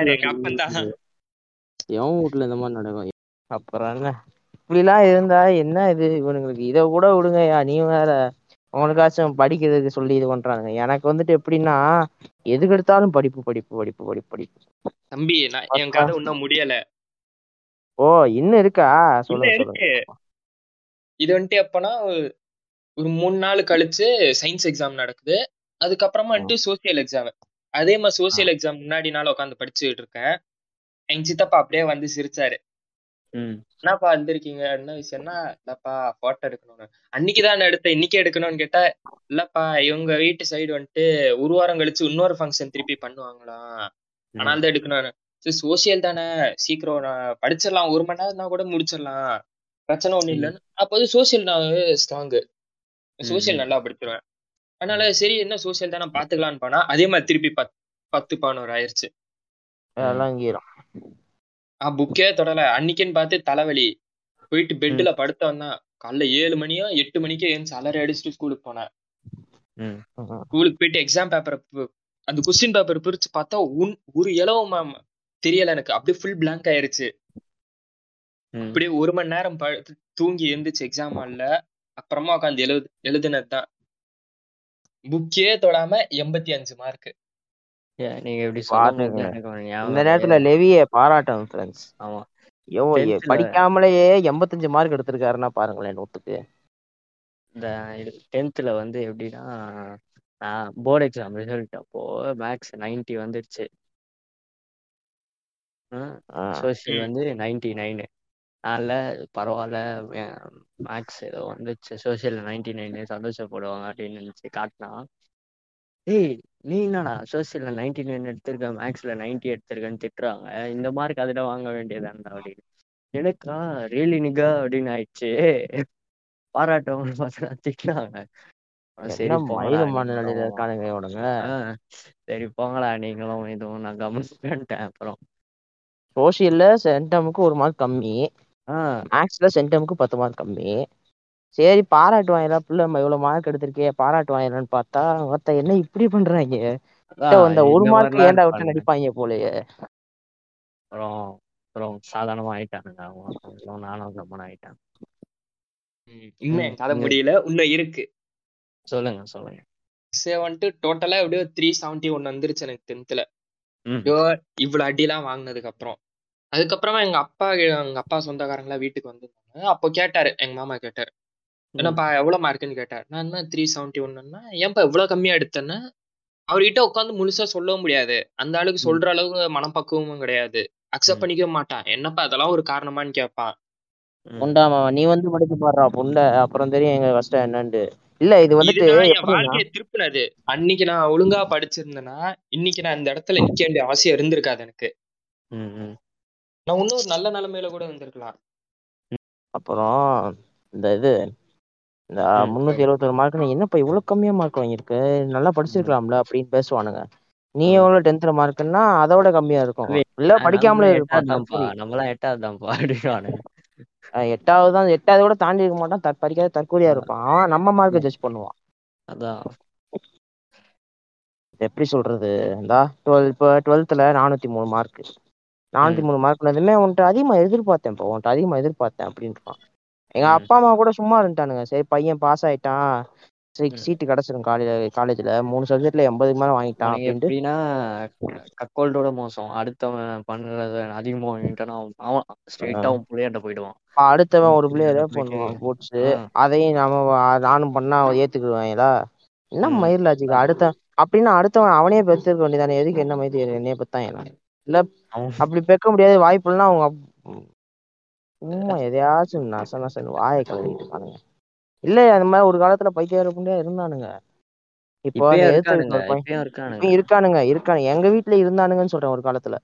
வீட்டுல இந்த மாதிரி நடக்கும்? அப்புறம் என்ன இப்படிலாம் இருந்தா என்ன இது இவனுங்களுக்கு? இதை கூட விடுங்கயா, நீ வேற அவனுக்காச்சும் படிக்கிறதுக்கு சொல்லி இது பண்றானுங்க. எனக்கு வந்துட்டு எப்படின்னா, எதுக்கு எடுத்தாலும் படிப்பு படிப்பு படிப்பு படிப்பு படிப்பு. தம்பி என் கதை இன்னும் முடியல. ஓ இன்னும் இருக்கா? சொல்லுங்க. இது வந்துட்டு எப்பனா ஒரு 3 நாள் கழிச்சு சயின்ஸ் எக்ஸாம் நடக்குது. அதுக்கப்புறமா வந்துட்டு சோசியல் எக்ஸாம். அதே மாதிரி சோசியல் எக்ஸாம் முன்னாடி நாள் உட்காந்து படிச்சுட்டு இருக்கேன். எங்க சித்தப்பா அப்படியே வந்து சிரிச்சாரு, என்னப்பா வந்திருக்கீங்க, என்ன விஷயம்னா, இல்லப்பா போட்டோ எடுக்கணும்னு. அன்னைக்குதான் எடுத்தேன், இன்னைக்கு எடுக்கணும்னு கேட்டா, இல்லப்பா இவங்க வீட்டு சைடு வந்துட்டு ஒரு வாரம் கழிச்சு இன்னொரு ஃபங்க்ஷன் திருப்பி பண்ணுவாங்களாம், அதனால தான் எடுக்கணும். சோசியல் தானே, சீக்கிரம் நான் படிச்சிடலாம், ஒரு மணி நேரம்னா கூட முடிச்சிடலாம், பிரச்சனை ஒன்றும் இல்லைன்னு. அப்போ வந்து சோசியல் நான் ஸ்ட்ராங்கு, சோசியல் நல்லா படிச்சிருவேன், அதனால சரி என்ன சோசியல் தானே பார்த்துக்கலான்னு போனா அதே மாதிரி திருப்பி 10-11 ஆயிடுச்சு. புக்கே தொடலை. அன்னைக்குன்னு பார்த்து தலைவலி போயிட்டு பெட்ல படுத்தவன் தான். காலைல 7 மணியோ 8 மணிக்கோ எழுந்து அலறி அடிச்சுட்டு ஸ்கூலுக்கு போனேன். ஸ்கூலுக்கு போயிட்டு எக்ஸாம் பேப்பரை, அந்த கொஸ்டின் பேப்பர் பிரிச்சு பார்த்தா ஒரு இலவு மேம் தெரியல எனக்கு. அப்படியே ஃபுல் பிளாங்க் ஆயிருச்சு. அப்படியே 1 மணி நேரம் தூங்கி எழுந்துச்சு எக்ஸாம் ஹால்ல. அப்புறமா உட்காந்து எழுதுனதுதான். புக்கே தொடாம 85 மார்க். இந்த நேரத்துல லெவியை பாராட்டம். படிக்காமலேயே 85 மார்க் எடுத்திருக்காருன்னா பாருங்களேன். நோட்டுக்கு இந்த 10th வந்து எப்படின்னா, போர்டு எக்ஸாம் ரிசல்ட் அப்போ மேக்ஸ் 90 வந்துருச்சு, சோசியல் வந்து 99. அதனால பரவாயில்ல மேக்ஸ் ஏதோ வந்துச்சு, சோசியல் 99 சந்தோஷப்படுவாங்க அப்படின்னு நினைச்சு காட்டினா, ஏய் நீ என்னடா சோசியல்ல 99 எடுத்திருக்க, மேக்ஸ்ல 90 எடுத்திருக்கன்னு திட்டுறாங்க, இந்த மார்க் அதில் வாங்க வேண்டியதாண்டா அப்படின்னு. எனக்கா ரியலி நிகா அப்படின்னு ஆயிடுச்சு. பாராட்டவங்க பார்த்தா திட்டுறாங்க. சரி போங்களா நீங்களும் எதுவும், நான் கவனிச்சுட்டேன். அப்புறம் சோசியல்ல சென்டமுக்கு 1 மார்க் கம்மி, மேக்ஸ்ல சென்டமுக்கு 10 மார்க் கம்மி. சரி பாராட்டு வாங்கலாம், பிள்ளை நம்ம இவ்வளவு மார்க் எடுத்திருக்கே பாராட்டு வாங்கலான்னு பார்த்தா, மொத்த என்ன இப்படி பண்றாங்க, அந்த 1 மார்க் ஏண்டா விட்டு நடிப்பாங்க போலயே. அப்புறம் சாதாரணமா ஆயிட்டானுங்க அவங்க. நானும் கம்மன் ஆயிட்டேன். இன்னும் கதை முடியல, இன்னும் இருக்கு. சொல்லுங்க சொல்லுங்க. சே வந்துட்டு டோட்டலா எப்படியோ 371 வந்துருச்சு எனக்கு 10th. இவ்வளவு அடிலாம் வாங்கினதுக்கு அப்புறம், அதுக்கப்புறமா எங்க அப்பா சொந்தக்காரங்களாம் வீட்டுக்கு வந்திருந்தாங்க. அப்போ கேட்டாரு, எங்க மாமா கேட்டாரு, என்னப்பா எவ்வளவு மார்க்குன்னு கேட்டாரு. நான் என்ன 371ன்னா, ஏன்பா இவ்வளவு கம்மியா எடுத்தேன்னா, அவர்கிட்ட உட்காந்து முழுசா சொல்லவும் முடியாது, அந்த அளவுக்கு சொல்ற அளவுக்கு மனப்பக்குவமும் கிடையாது, அக்செப்ட் பண்ணிக்க மாட்டான். என்னப்பா அதெல்லாம் ஒரு காரணமானு கேட்பான். உண்டாமா நீ வந்து படிக்க பாடுறா புண்ட, அப்புறம் தெரியும் எங்க கஷ்டம் என்னன்னு. இல்ல இது வந்துட்டு என் வாழ்க்கையை திருப்பினது. அன்னைக்கு நான் ஒழுங்கா படிச்சிருந்தேன்னா இன்னைக்கு நான் இந்த இடத்துல நிக்க வேண்டிய அவசியம் இருந்திருக்காது எனக்கு. நான் இன்னும் ஒரு நல்ல நிலைமையில கூட வந்திருக்கலாம். அப்புறம் இந்த இந்த 371 மார்க் நீ என்னப்பா இவ்வளவு கம்மியா மார்க் வாங்கியிருக்கு, நல்லா படிச்சிருக்கலாம்ல அப்படின்னு பேசுவானுங்க. நீ எவ்வளவு 10th மார்க்குன்னா அதோட கம்மியா இருக்கும், இல்ல படிக்காமலே இருப்பான். 8வது கூட தாண்டி இருக்க மாட்டான், படிக்காத தற்கூரியா இருப்பான். நம்ம மார்க்க ஜட்ஜ் பண்ணுவான். அதான் எப்படி சொல்றது, இந்த 12th 403 மார்க். 403 மார்க் எதுவுமே உன்ட்டு அதிகமா எதிர்பார்த்தேன், இப்போ உன்ட்டு அதிகமா எதிர்பார்த்தேன் அப்படின்ட்டுவான். எங்க அப்பா அம்மா கூட சும்மா இருந்துட்டானுங்க. சரி பையன் பாஸ் ஆயிட்டான், சரி சீட்டு கிடைச்சிடும் காலேஜ்ல 3 சப்ஜெக்ட்ல 80 மேல வாங்கிட்டான் அப்படின்னா கக்கோல்டோட மோசம். அடுத்தவன் பண்றத அதிகமா வாங்கிட்டானா அவன் ஸ்ட்ரெயிட்டா அவன் பிள்ளையாட்ட போயிடுவான். அடுத்தவன் ஒரு பிள்ளையரை பண்ணுவான் போட்ஸு, அதையும் நானும் பண்ணா ஏத்துக்குவாங்களா, என்ன மயிர் லாஜிக். அடுத்த அப்படின்னா அடுத்தவன் அவனே பெற்றிருக்க வேண்டியதானே, எதுக்கு என்ன மயிர் என்னைய பெத்தான். இல்ல அப்படி பெக்க முடியாது வாய்ப்புலாம் அவங்க சும்மா எதையாச்சும் நசன்னு வாயை கலவிட்டு பாருங்க. இல்ல அந்த மாதிரி ஒரு காலத்துல பைத்தியார புண்டையா இருந்தானுங்க. இப்போ இருக்கானுங்க எங்க வீட்டுல இருந்தானுங்கன்னு சொல்றேன். ஒரு காலத்துல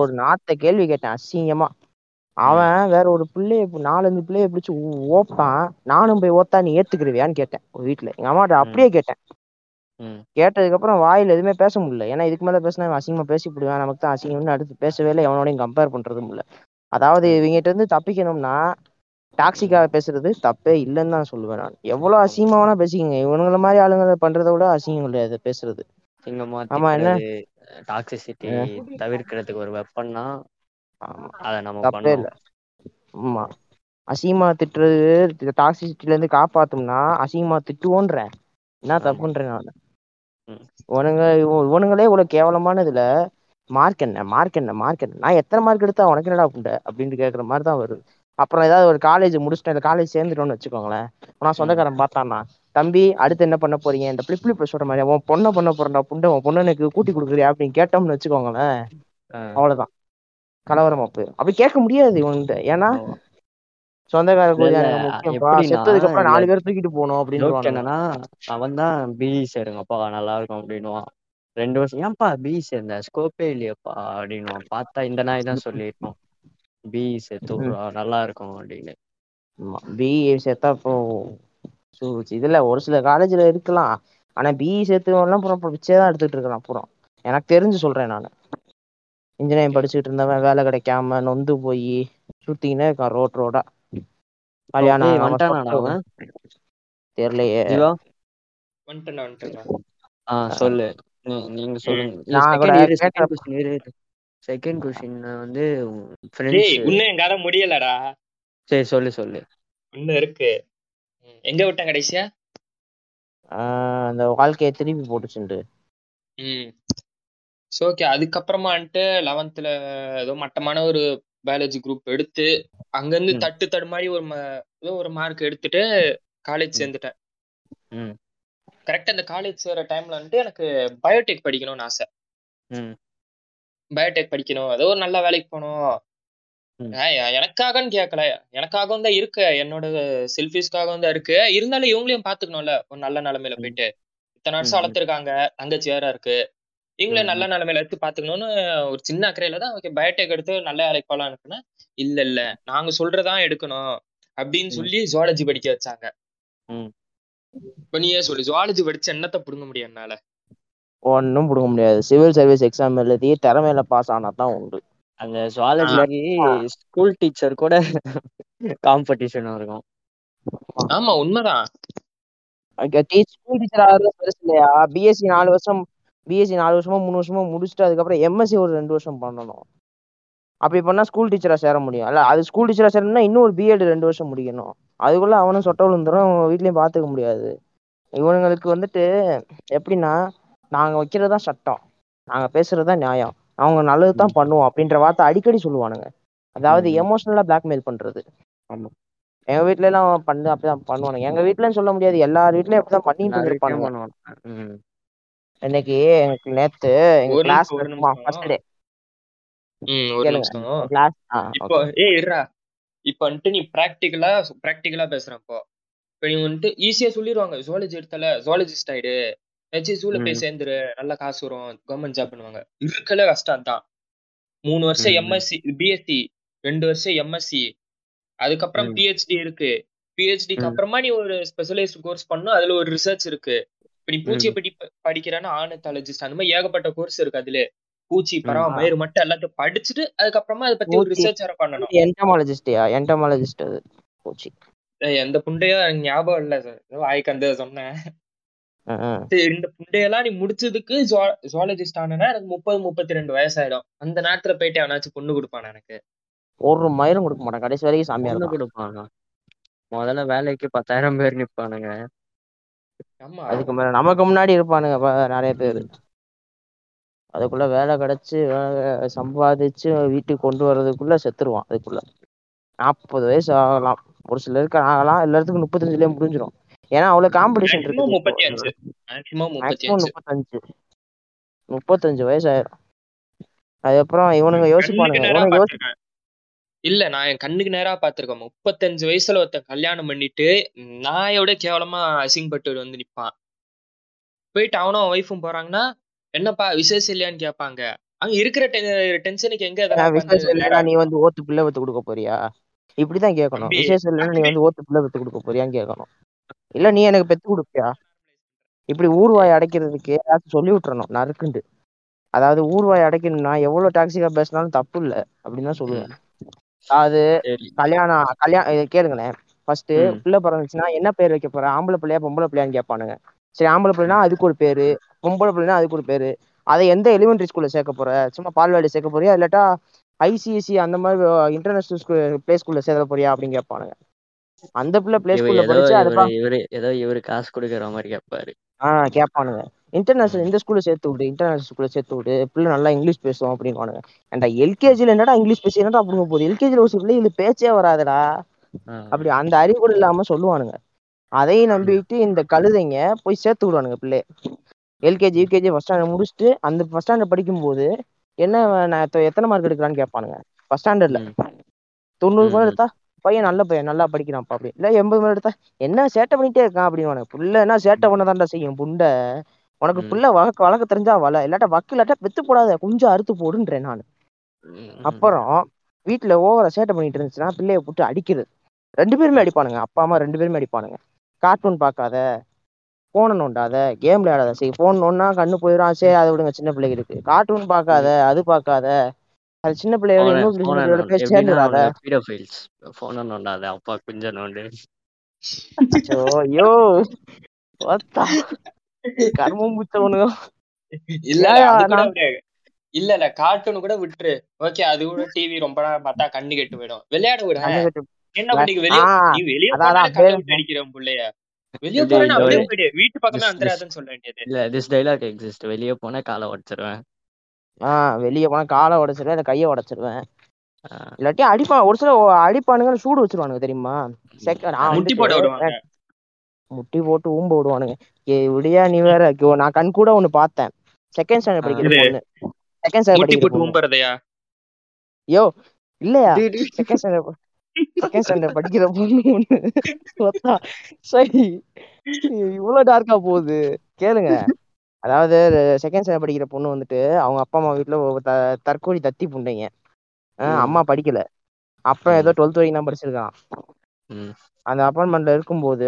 ஒரு நாத்த கேள்வி கேட்டேன் அசிங்கமா. அவன் வேற ஒரு பிள்ளைய 4-5 பிள்ளைய பிடிச்சி ஓப்பான். நானும் போய் ஓத்தா நீ ஏத்துக்கிடுவியான்னு கேட்டேன் ஒரு வீட்டுல. எங்க அம்மாட்ட அப்படியே கேட்டேன். கேட்டதுக்கு அப்புறம் வாயில எதுவுமே பேச முடியல, ஏன்னா இதுக்கு மேல பேசினா அசிங்கமா பேசிவிடுவேன், நமக்கு தான் அசிங்கம்னு அடுத்து பேசவே இல்லை. எவனோடையும் கம்பேர் பண்றதும் இல்லை. அதாவது இவங்கிட்ட இருந்து தப்பிக்கணும்னா டாக்ஸிக்காக பேசுறது தப்பே இல்லைன்னு தான் சொல்லுவேன் நான். எவ்வளோ அசிங்கமா வேணா பேசிக்கங்க, இவனுங்களை மாதிரி ஆளுங்களை பண்றத விட அசிங்கம் கிடையாது பேசுறது. ஆமா என்ன டாக்ஸிசிட்டி தவிர்க்கிறதுக்கு ஒரு வெப்பன்னா அதை நம்ம தப்பே இல்லை. ஆமா அசிங்கமா திட்டுறது டாக்ஸிசிட்டில இருந்து காப்பாத்தோம்னா அசிங்கமா திட்டுவோன்ற என்ன தப்புன்றேன் நான். இவனுங்களே இவ்வளோ கேவலமானதுல மார்க் என்ன நான் எத்தனை மார்க் எடுத்தா உனக்கு என்னடா உண்ட அப்படின்னு கேட்குற மாதிரி தான் வருது. அப்புறம் ஏதாவது ஒரு காலேஜ் முடிச்சுட்டேன், இந்த காலேஜ் சேர்ந்துட்டோன்னு வச்சுக்கோங்களேன், நான் சொந்தக்காரன் பார்த்தான்னா தம்பி அடுத்து என்ன பண்ண போறீங்க, இந்த பிளிப்ளிப்ப சொல்ற மாதிரி அவன் பொண்ணை பண்ண போறா புண்டை உன் பொண்ணு எனக்கு கூட்டி கொடுக்குறியா அப்படின்னு கேட்டோம்னு வச்சுக்கோங்களேன், அவ்வளவுதான் கலவரமா போயிடும். அப்படி கேட்க முடியாது இவன்கிட்ட, ஏன்னா சொந்தக்கார செத்ததுக்கு அப்புறம் 4 பேர் தூக்கிட்டு போகணும் அப்படின்னு. என்னன்னா அவன் தான் பிஇ சேருங்க அப்பா நல்லா இருக்கும் அப்படின்னுவான். 2 வருஷம் ஏன்ப்பா பிஇ சேர்ந்த ஸ்கோப்பே இல்லையப்பா அப்படின்னுவான். பார்த்தா இந்த நாய் தான் சொல்லிருக்கோம் பிஇ சேர்த்து நல்லா இருக்கும் அப்படின்னு. பிஇ சேர்த்தா இப்போ இதுல ஒரு சில காலேஜ்ல இருக்கலாம், ஆனா பிஇ சேர்த்துலாம் பிச்சைதான் எடுத்துட்டு இருக்கலாம் அப்புறம். எனக்கு தெரிஞ்சு சொல்றேன், நான் இன்ஜினியரிங் படிச்சுட்டு இருந்தவன் வேலை கிடைக்காம நொந்து போய் சுத்திங்கன்னே இருக்கான் ரோட் ரோடா. கல்யாணம் தெரியலையே சொல்லு நீங்க சொல்லுங்க. செகண்ட் கொஸ்டின் வந்து என் கதை முடியலடா. சரி சொல்லு சொல்லு. இன்னும் இருக்கு. எங்க விட்டேன் கடைசியா? அந்த வாழ்க்கையை திரும்பி போட்டுச்சுண்டு. So okay. அதுக்கப்புறமா வந்துட்டு 11th ஏதோ மட்டமான ஒரு பயாலஜி குரூப் எடுத்து அங்கேருந்து தட்டு மாதிரி ஒரு மார்க் எடுத்துட்டு காலேஜ் சேர்ந்துட்டேன். கரெக்டாக அந்த காலேஜ் சேர்ற டைம்ல வந்துட்டு எனக்கு பயோடெக் படிக்கணும்னு ஆசை. பயோடெக் படிக்கணும், ஏதோ ஒரு நல்ல வேலைக்கு போகணும். எனக்காகன்னு கேட்கல, எனக்காகவும் தான் இருக்கு, என்னோட செல்ஃபிஸ்க்காகவும் தான் இருக்கு. இருந்தாலும் இவங்களையும் பாத்துக்கணும்ல, ஒரு நல்ல நிலைமையில போயிட்டு இத்தனை வருஷம் வளர்த்துருக்காங்க, தங்கச்சி வேற இருக்கு, இவங்களையும் நல்ல நிலைமையில எடுத்து பாத்துக்கணும்னு ஒரு சின்ன அக்கறையில தான் ஓகே பயோடெக் எடுத்து நல்ல வேலைக்கு போகலாம் இருக்குன்னா, இல்ல இல்ல நாங்க சொல்றதான் எடுக்கணும் அப்படின்னு சொல்லி ஜுவாலஜி படிக்க வச்சாங்க. இப்ப நீயே சொல்லு, ஜுவாலஜி படிச்சு என்னத்தை புடுங்க முடியும் என்னால? ஒன்னும் புடுங்க முடியாது. சிவில் சர்வீஸ் எக்ஸாம் எழுதி திறமையில பாஸ் ஆனா தான் உண்டு. அந்த ஜுவாலஜி ஸ்கூல் டீச்சர் கூட காம்படிஷன் இருக்கும். ஆமா உண்மைதான். ஸ்கூல் டீச்சர் ஆகுறது பெருசு இல்லையா? பிஎஸ்சி 4 வருஷமோ 3 வருஷமோ முடிச்சுட்டு அதுக்கப்புறம் எம்எஸ்சி ஒரு 2 வருஷம் பண்ணணும். அப்படி பண்ணா ஸ்கூல் டீச்சரா சேர முடியும். இல்ல அது ஸ்கூல் டீச்சரா சேரணும்னா இன்னும் ஒரு பிஎட் 2 வருஷம் முடிக்கணும். அதுக்குள்ள அவனும் சொட்ட விழுந்துடும், அவங்க வீட்லயும் பாத்துக்க முடியாது. இவனுங்களுக்கு வந்துட்டு எப்படின்னா, நாங்க வைக்கிறதா சட்டம், நாங்க பேசுறதுதான் நியாயம், அவங்க நல்லதுதான் பண்ணுவோம் அப்படின்ற வார்த்தை அடிக்கடி சொல்லுவானுங்க. அதாவது எமோஷனலா பிளாக்மெயில் பண்றது. எங்க வீட்டுல எல்லாம் பண்ணு அப்படிதான் பண்ணுவானுங்க. எங்க வீட்டுலன்னு சொல்ல முடியாது, எல்லார் வீட்லயும் அப்படிதான் பண்ணிட்டு பண்ணுவாங்க. இன்னைக்கு எனக்கு நேத்து எங்க கிளாஸ் இப்ப நீ பிராக்டிகலா பேசுறப்போ இப்ப நீ வந்துட்டு ஈஸியா சொல்லிடுவாங்க, ஜுவாலஜி எடுத்தால ஜுவாலஜிஸ்ட் ஆயிடு, சூழ போய் சேர்ந்துரு, நல்லா காசு வரும், கவர்மெண்ட் ஜாப் பண்ணுவாங்க. இருக்கல கஷ்டம் தான். 3 வருஷம் எம்எஸ்சி பிஎஸ்சி, 2 வருஷம் எம்எஸ்சி, அதுக்கப்புறம் பிஹெச்டி இருக்கு. பிஹெச்டிக்கு அப்புறமா நீ ஒரு ஸ்பெஷலைஸ்ட் கோர்ஸ் பண்ணும், அதுல ஒரு ரிசர்ச் இருக்கு. இப்ப நீ பூச்சியை பற்றி படிக்கிறானா ஆர்னித்தாலஜிஸ்ட், அந்த மாதிரி ஏகப்பட்ட கோர்ஸ் இருக்கு. அதுல பூச்சி பறவை மயிறு மட்டும் எல்லாத்தையும் படிச்சுட்டு அதுக்கப்புறமா அதை பத்தி ஒரு ரிசர்ச் வேற பண்ணணும். என்டமாலஜிஸ்ட் அது பூச்சி. எந்த புண்டையோ ஞாபகம் இல்ல சார், வாய்க்கு அந்த சொன்னேன். இந்த புண்டையெல்லாம் நீ முடிச்சதுக்கு ஜுவாலஜிஸ்ட் ஆனா எனக்கு 30-32 வயசு ஆயிடும். அந்த நேரத்துல போயிட்டு அவனாச்சும் பொண்ணு கொடுப்பான்? எனக்கு ஒரு மயிரும் கொடுக்க மாட்டான், கடைசி வரைக்கும் சாமியார் கொடுப்பாங்க. முதல்ல வேலைக்கு 10,000 பேர் நிப்பானுங்க. ஆமா, அதுக்கு மேல நமக்கு முன்னாடி இருப்பானுங்க நிறைய பேர். அதுக்குள்ள வேலை கிடைச்சு சம்பாதிச்சு வீட்டுக்கு கொண்டு வர்றதுக்குள்ள செத்துருவான். அதுக்குள்ள 40 வயசு ஆகலாம், ஒரு சிலருக்கு ஆகலாம், எல்லாத்துக்கும் 35லயே முடிஞ்சிடும். ஏன்னா அவ்வளவு காம்படிஷன் இருக்கு. 35 வயசு ஆயிரும். அதுக்கப்புறம் இவனுங்க யோசிப்பானுங்க. இல்ல நான் என் கண்ணுக்கு நேரா பாத்திருக்கேன். 35 வயசுல ஒருத்தன் கல்யாணம் பண்ணிட்டு நாயோட கேவலமா அசிங்கப்பட்டு வந்து நிப்பான். போயிட்டு அவனும் ஒய்ஃபும் போறாங்கன்னா என்னப்பா விசேஷம் இல்லையான்னு கேட்பாங்க. அங்க இருக்கிற டென்ஷனுக்கு எங்க நீ வந்து ஓத்து பிள்ளை வத்து கொடுக்க போறியா இப்படிதான் கேட்கணும். விசேஷம் இல்லைன்னா நீ வந்து ஓத்து பிள்ளை வத்து கொடுக்க போறியான்னு கேட்கணும். இல்ல நீ எனக்கு பெத்து கொடுப்பியா இப்படி ஊர்வாய் அடைக்கிறதுக்கு ஏதாச்சும் சொல்லி விட்டுறணும் நறுக்குண்டு. அதாவது ஊர்வாய் அடைக்கணும்னா எவ்வளவு டாக்ஸிக்கா பேசினாலும் தப்பு இல்லை அப்படின்னு தான் சொல்லுவேன். அதாவது கல்யாணம் கேளுங்களேன், ஃபர்ஸ்ட் பிள்ளை பிறந்துச்சுன்னா என்ன பேர் வைக்க போற, ஆம்பளை பிள்ளையா பொம்பளை பிள்ளையான்னு கேட்பானுங்க. சரி ஆம்பளை பிள்ளைனா அதுக்கு ஒரு பேரு, பொம்பளை பிள்ளைனா அதுக்கு ஒரு பேரு, அதை எந்த எலிமெண்டரி ஸ்கூல்ல சேர்க்க போற, சும்மா பால்வாடி சேர்க்க போறியா இல்லாட்டா ஐசிஎஸ்சி அந்த மாதிரி இன்டர்நேஷனல் ஸ்கூல் பிளே ஸ்கூல்ல சேர்க்க போறியா அப்படின்னு கேட்பானுங்க. அந்த பிள்ளை பிளே ஸ்கூல்ல படிச்சு அதுதான் ஏதோ இவரு காசு கொடுக்குற மாதிரி கேட்பாரு. கேட்பானுங்க இன்டர்நேஷனல் இந்த ஸ்கூல்ல சேர்த்து விடு, இன்டர்நேஷனல் ஸ்கூல்ல சேர்த்து விடு, பிள்ளை நல்லா இங்கிலீஷ் பேசுவோம் அப்படின்னு. ஏன்டா எல்கேஜில என்னடா இங்கிலீஷ் பேசி என்னடா அப்படிங்க போகுது? எல்கேஜில ஒரு சில இது பேச்சே வராதுடா அப்படி அந்த அறிவு கூட இல்லாம சொல்லுவானுங்க. அதையும் நம்பிட்டு இந்த கழுதைங்க போய் சேர்த்து விடுவானுங்க பிள்ளை. எல்கேஜி யூகேஜி ஃபர்ஸ்ட் ஸ்டாண்டர்ட் முடிச்சுட்டு அந்த ஃபர்ஸ்ட் ஸ்டாண்டர்ட் படிக்கும்போது என்ன எத்தனை மார்க் எடுக்கிறான்னு கேட்பானுங்க. ஃபர்ஸ்ட் ஸ்டாண்டர்ட்ல 90 மார்க் எடுத்தா பையன் நல்ல பையன் நல்லா படிக்கிறான்ப்பா அப்படி, இல்லை 80 மார்க் எடுத்தா என்ன சேட்டை பண்ணிட்டே இருக்கான் அப்படின்னு. புள்ளனா சேட்டை பண்ணதான்டா செய்யும் புண்டை, உனக்கு புள்ள வழக்கு தெரிஞ்சா வள, இல்லாட்டா வக்கு இல்லாட்டா பெத்து போடாத, கொஞ்சம் அறுத்து போடுன்றேன் நான். அப்புறம் வீட்டில் ஓவரா சேட்டை பண்ணிட்டு இருந்துச்சுன்னா பிள்ளைய போட்டு அடிக்கிறது. ரெண்டு பேருமே அடிப்பானுங்க, அப்பா அம்மா ரெண்டு பேருமே அடிப்பானுங்க. கார்ட்டூன் பார்க்காத, ஃபோனை நோண்டாத, கேம் விளையாடாத, சரி ஃபோன் நோன்னா கண்ணு போயிடும், சரி அதை விடுங்க சின்ன பிள்ளைகளுக்கு, கார்ட்டூன் பார்க்காத, அது பார்க்காத, அது சின்ன பிள்ளையோட பேசி சேர்ந்துடாத, ஃபோனை நோண்டாத, அப்பா குஞ்ச நோண்டு, ஐயோ கர்மம் புத்தவனுங்க. இல்ல கார்ட்டூன் கூட விட்டுரு, ஓகே அது கூட டிவி ரொம்ப பார்த்தா கண்ணு கெட்டு போயிடும், விளையாட விட என்ன பண்ணிக்கு வெளியே அடிக்கிறோம் பிள்ளைய, வெளியே போனா வீட்டு பக்கமே வந்துடாதுன்னு சொல்ல வேண்டியது. இல்ல திஸ் டைலாக் எக்ஸிஸ்ட், வெளியே போனா காலை உடைச்சிருவேன், வெளியே போனா காலை உடைச்சிருவேன், அந்த கையை உடைச்சிருவேன், இல்லாட்டி அடிப்பான். ஒரு சில அடிப்பானுங்க சூடு வச்சிருவானுங்க தெரியுமா, முட்டி போட்டு ஊம்ப விடுவானுங்க. விடியா நீ வேற, நான் கண் கூட ஒண்ணு பார்த்தேன், செகண்ட் ஸ்டாண்டர்ட் படிக்கிறது, செகண்ட் ஸ்டாண்டர்ட் படிக்கிறது ஊம்பறதையா யோ இல்லையா, செகண்ட் ஸ்டாண்டர்ட் படிக்கிற பொண்ணு ஒண்ணு சொத்தா சரி இவ்வளவு டார்க்கா போகுது கேளுங்க. அதாவது செகண்ட் ஸ்டாண்டர்ட் படிக்கிற பொண்ணு வந்துட்டு அவங்க அப்பா அம்மா வீட்டுல தற்கொலை தத்தி புண்டைங்க, அம்மா படிக்கல, அப்புறம் ஏதோ 12th வரைக்கும் தான் படிச்சிருக்கான். அந்த அப்பார்ட்மெண்ட்ல இருக்கும்போது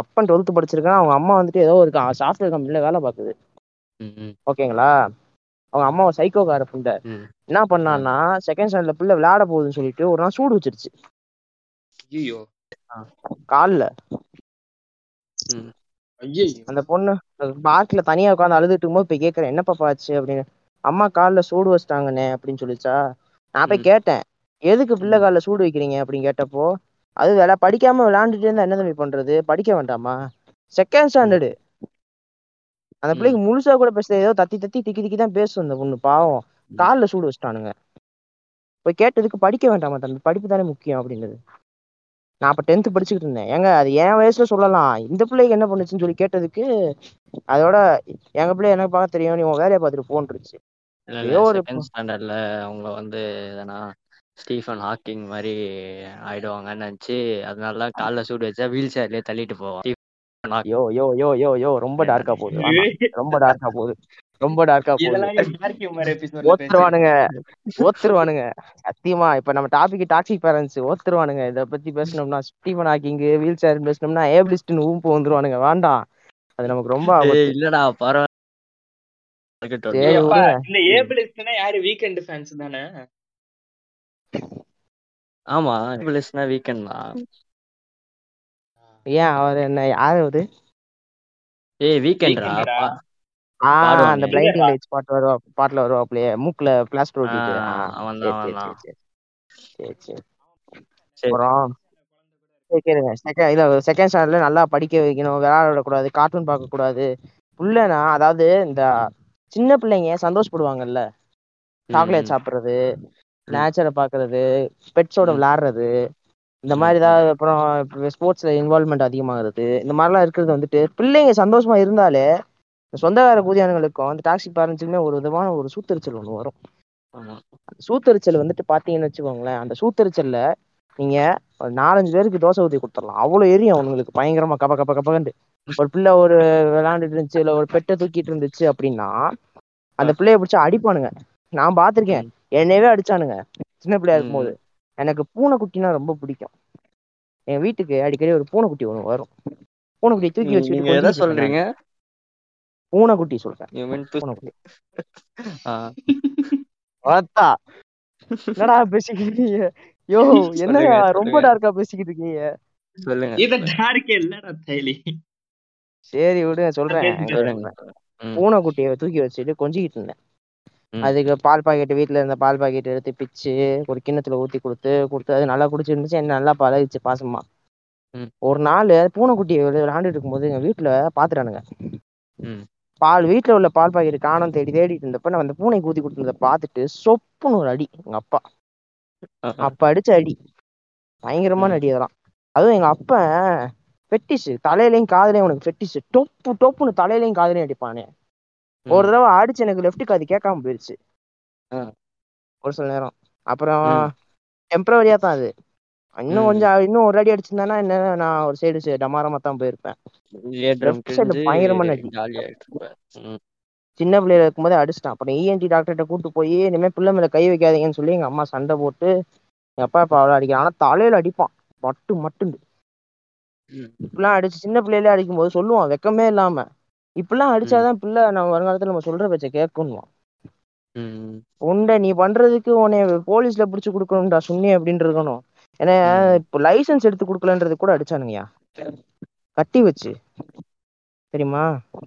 அப்பன் 12th படிச்சிருக்கான், அவங்க அம்மா வந்துட்டு ஏதோ ஒரு சாஃப்ட்வேர் கம்பெனில வேலை பார்க்குது ஓகேங்களா. அவங்க அம்மா ஒரு சைக்கோக்கார புண்டை, என்ன பண்ணான்னா செகண்ட் ஸ்டாண்டர்ட்ல பிள்ளை விளையாட போகுதுன்னு சொல்லிட்டு ஒரு நாள் சூடு வச்சிருச்சு காலில். அந்த பொண்ணு பார்க்ல தனியா உட்காந்து அழுதுட்டு இருக்கும்போது போய் கேட்கறேன் என்ன பாப்பா ஆச்சு அப்படின்னு, அம்மா காலில் சூடு வச்சிட்டாங்கண்ணே அப்படின்னு சொல்லிச்சா. நான் போய் கேட்டேன் எதுக்கு பிள்ளை காலில் சூடு வைக்கிறீங்க அப்படின்னு கேட்டப்போ, அது படிக்காம விளையாண்டுட்டு இருந்தா என்ன தம்பி பண்றது, படிக்க வேண்டாமா, செகண்ட் ஸ்டாண்டர்டு. அந்த பிள்ளைக்கு முழுசா கூட பேச ஏதோ தத்தி தத்தி திக்கி திக்கி தான் பேசும் அந்த பொண்ணு, பாவம் காலில் சூடு வச்சுட்டானுங்க. போய் கேட்டதுக்கு படிக்க வேண்டாமா தம்பி, படிப்பு தானே முக்கியம் அப்படின்றது. நான் அப்ப 10th படிச்சுக்கிட்டு இருந்தேன். எங்க அது என் வயசுல சொல்லலாம், இந்த பிள்ளைக்கு என்ன பண்ணுச்சுன்னு சொல்லி கேட்டதுக்கு அதோட எங்க பிள்ளை எனக்கு பார்க்க தெரியும் நீ உன் வேலையை பார்த்துட்டு போன்றுச்சு. அவங்க வந்து ஸ்டீஃபன் ஹாக்கிங் மாதிரி ஆயிடுவாங்கன்னு நினச்சி அதனால காலில் சூடு வச்சா வீல் சேர்லேயே தள்ளிட்டு போவான். யோ யோ யோ யோ யோ ரொம்ப டார்க்கா போகுது, ஓத்துருவானுங்க ஓத்துருவானுங்க சத்தியமா. இப்ப நம்ம டாபிக் டாக்ஸிக் பேரண்ட்ஸ் ஓத்துருவானுங்க. இதை பத்தி பேசணும்னா ஸ்டீஃபன் ஹாக்கிங் வீல் சேர் பேசணும்னா ஏபிலிஸ்ட்னு ஊம்பு வந்துருவானுங்க, வேண்டாம் அது நமக்கு ரொம்ப இல்லடா பரவாயில்ல. ஆமா ஏபிலிஸ்ட்னா வீக்கெண்ட் தான். ஏன் அவர் என்ன யாராவது வீக்கெண்ட்ரா அந்த பிளைண்டிங் லைட்ஸ் பாட்டு வருவா, பாட்டுல வருவா அப்படியே மூக்குல பிளாஸ்டர் ஒட்டிட்டு அவன்தான். சரி சரி அப்புறம் கேளுங்க. செகண்ட் ஸ்டாண்டர்ட்ல நல்லா படிக்க வைக்கணும், விளையாடக்கூடாது, கார்ட்டூன் பார்க்க கூடாது புள்ளனா. அதாவது இந்த சின்ன பிள்ளைங்க சந்தோஷப்படுவாங்கல்ல, சாக்லேட் சாப்பிடுறது, நேச்சரை பார்க்கறது, பெட்ஸோட விளையாடுறது, இந்த மாதிரி ஏதாவது அப்புறம் ஸ்போர்ட்ஸ்ல இன்வால்மெண்ட் அதிகமாகிறது, இந்த மாதிரிலாம் இருக்கிறது வந்துட்டு பிள்ளைங்க சந்தோஷமா இருந்தாலே சொந்தக்கார கூதியானுங்களுக்கும் அந்த டாக்ஸி பேரண்ட்ஸுக்குமே ஒரு விதமான ஒரு சூத்தரிச்சல் ஒன்று வரும். சூத்தரிச்சல் வந்துட்டு பார்த்தீங்கன்னு வச்சுக்கோங்களேன், அந்த சூத்தரிச்சல்ல நீங்க 4-5 பேருக்கு தோசை ஊற்றி கொடுத்துடலாம், அவ்வளோ எரியும் அவங்களுக்கு பயங்கரமா கப கப கபண்டு. ஒரு பிள்ளை ஒரு விளையாண்டுட்டு இருந்துச்சு, இல்லை ஒரு பெட்டை தூக்கிட்டு இருந்துச்சு அப்படின்னா அந்த பிள்ளைய பிடிச்சி அடிப்பானுங்க. நான் பார்த்துருக்கேன், என்னையவே அடிச்சானுங்க சின்ன பிள்ளையா இருக்கும்போது. எனக்கு பூனைக்குட்டினா ரொம்ப பிடிக்கும், என் வீட்டுக்கு அடிக்கடி ஒரு பூனைக்குட்டி ஒன்று வரும். பூனைக்குட்டியை தூக்கி வச்சுட்டு சொல்றீங்க, பூனைக்குட்டி சொல்றேன், பூனைக்குட்டி வாத்தா என்னடா பேசிக்கிட்டு இருக்கீங்க, யோ என்னடா ரொம்ப டார்க்கா பேசிக்கிட்டு இருக்கீங்க சொல்லுங்க. இது டார்க்கே இல்லடா தைலி, சரி விடுங்க சொல்றேன். பூனைக்குட்டியை தூக்கி வச்சுட்டு கொஞ்சிக்கிட்டு இருந்தேன், அதுக்கு பால் பாக்கெட்டு வீட்டில் இருந்த பால் பாக்கெட்டு எடுத்து பிச்சு ஒரு கிண்ணத்துல ஊற்றி கொடுத்து அது நல்லா குடிச்சிருந்துச்சு, என்ன நல்லா பழகிச்சு பாசமா. ஒரு நாள் பூனைக்குட்டியை விளையாண்டுட்டு இருக்கும்போது எங்கள் வீட்டில் பார்த்துட்டானுங்க, வீட்டில் உள்ள பால் பாக்கெட்டு காணம் தேடிட்டு இருந்தப்ப நான் அந்த பூனைக்கு ஊற்றி கொடுத்துருந்த பார்த்துட்டு சொப்புன்னு ஒரு அடி எங்கள் அப்பா. அப்பா அடிச்ச அடி பயங்கரமான அடி, அதெல்லாம் அதுவும் எங்கள் அப்பா பெட்டிஷு, தலையிலையும் காதலையும் உனக்கு பெட்டிஷு, டொப்பு டொப்புன்னு தலையிலையும் காதலையும் அடிப்பானே. ஒரு தடவை அடிச்சு எனக்கு லெஃப்ட் காது கேட்காம போயிடுச்சு ஒரு சில நேரம். அப்புறம் டெம்பரவரியா தான் அது, இன்னும் கொஞ்சம் இன்னும் ஒரு அடி அடிச்சிருந்தேன்னா என்ன நான் ஒரு சைடு டமாரமா தான் போயிருப்பேன். பயங்கரமா சின்ன பிள்ளையில இருக்கும்போதே அடிச்சிட்டான். அப்புறம் ENT டாக்டர்கிட்ட கூட்டு போய் இனிமேல் பிள்ளை மேல கை வைக்காதீங்கன்னு சொல்லி எங்க அம்மா சண்டை போட்டு எங்க அப்பா இப்ப அவ்வளோ அடிக்கிறான். ஆனா தலையில அடிப்பான் மட்டு மட்டுண்டு. இப்பெல்லாம் அடிச்சு சின்ன பிள்ளையில அடிக்கும் போது சொல்லுவான் வெக்கமே இல்லாம, இப்பெல்லாம் அடிச்சாதான் பிள்ளை நம்ம வருங்காலத்துல நம்ம சொல்ற பேச்சை கேட்கணுவான். உண்டை நீ பண்றதுக்கு உன்னைய போலீஸ்ல புடிச்சு கொடுக்கணும்டா சுண்ணி அப்படின்னு இருக்கணும். ஏன்னா இப்போ லைசன்ஸ் எடுத்து கொடுக்கலன்றது கூட அடிச்சானுங்கயா, கட்டி வச்சு தெரியுமா.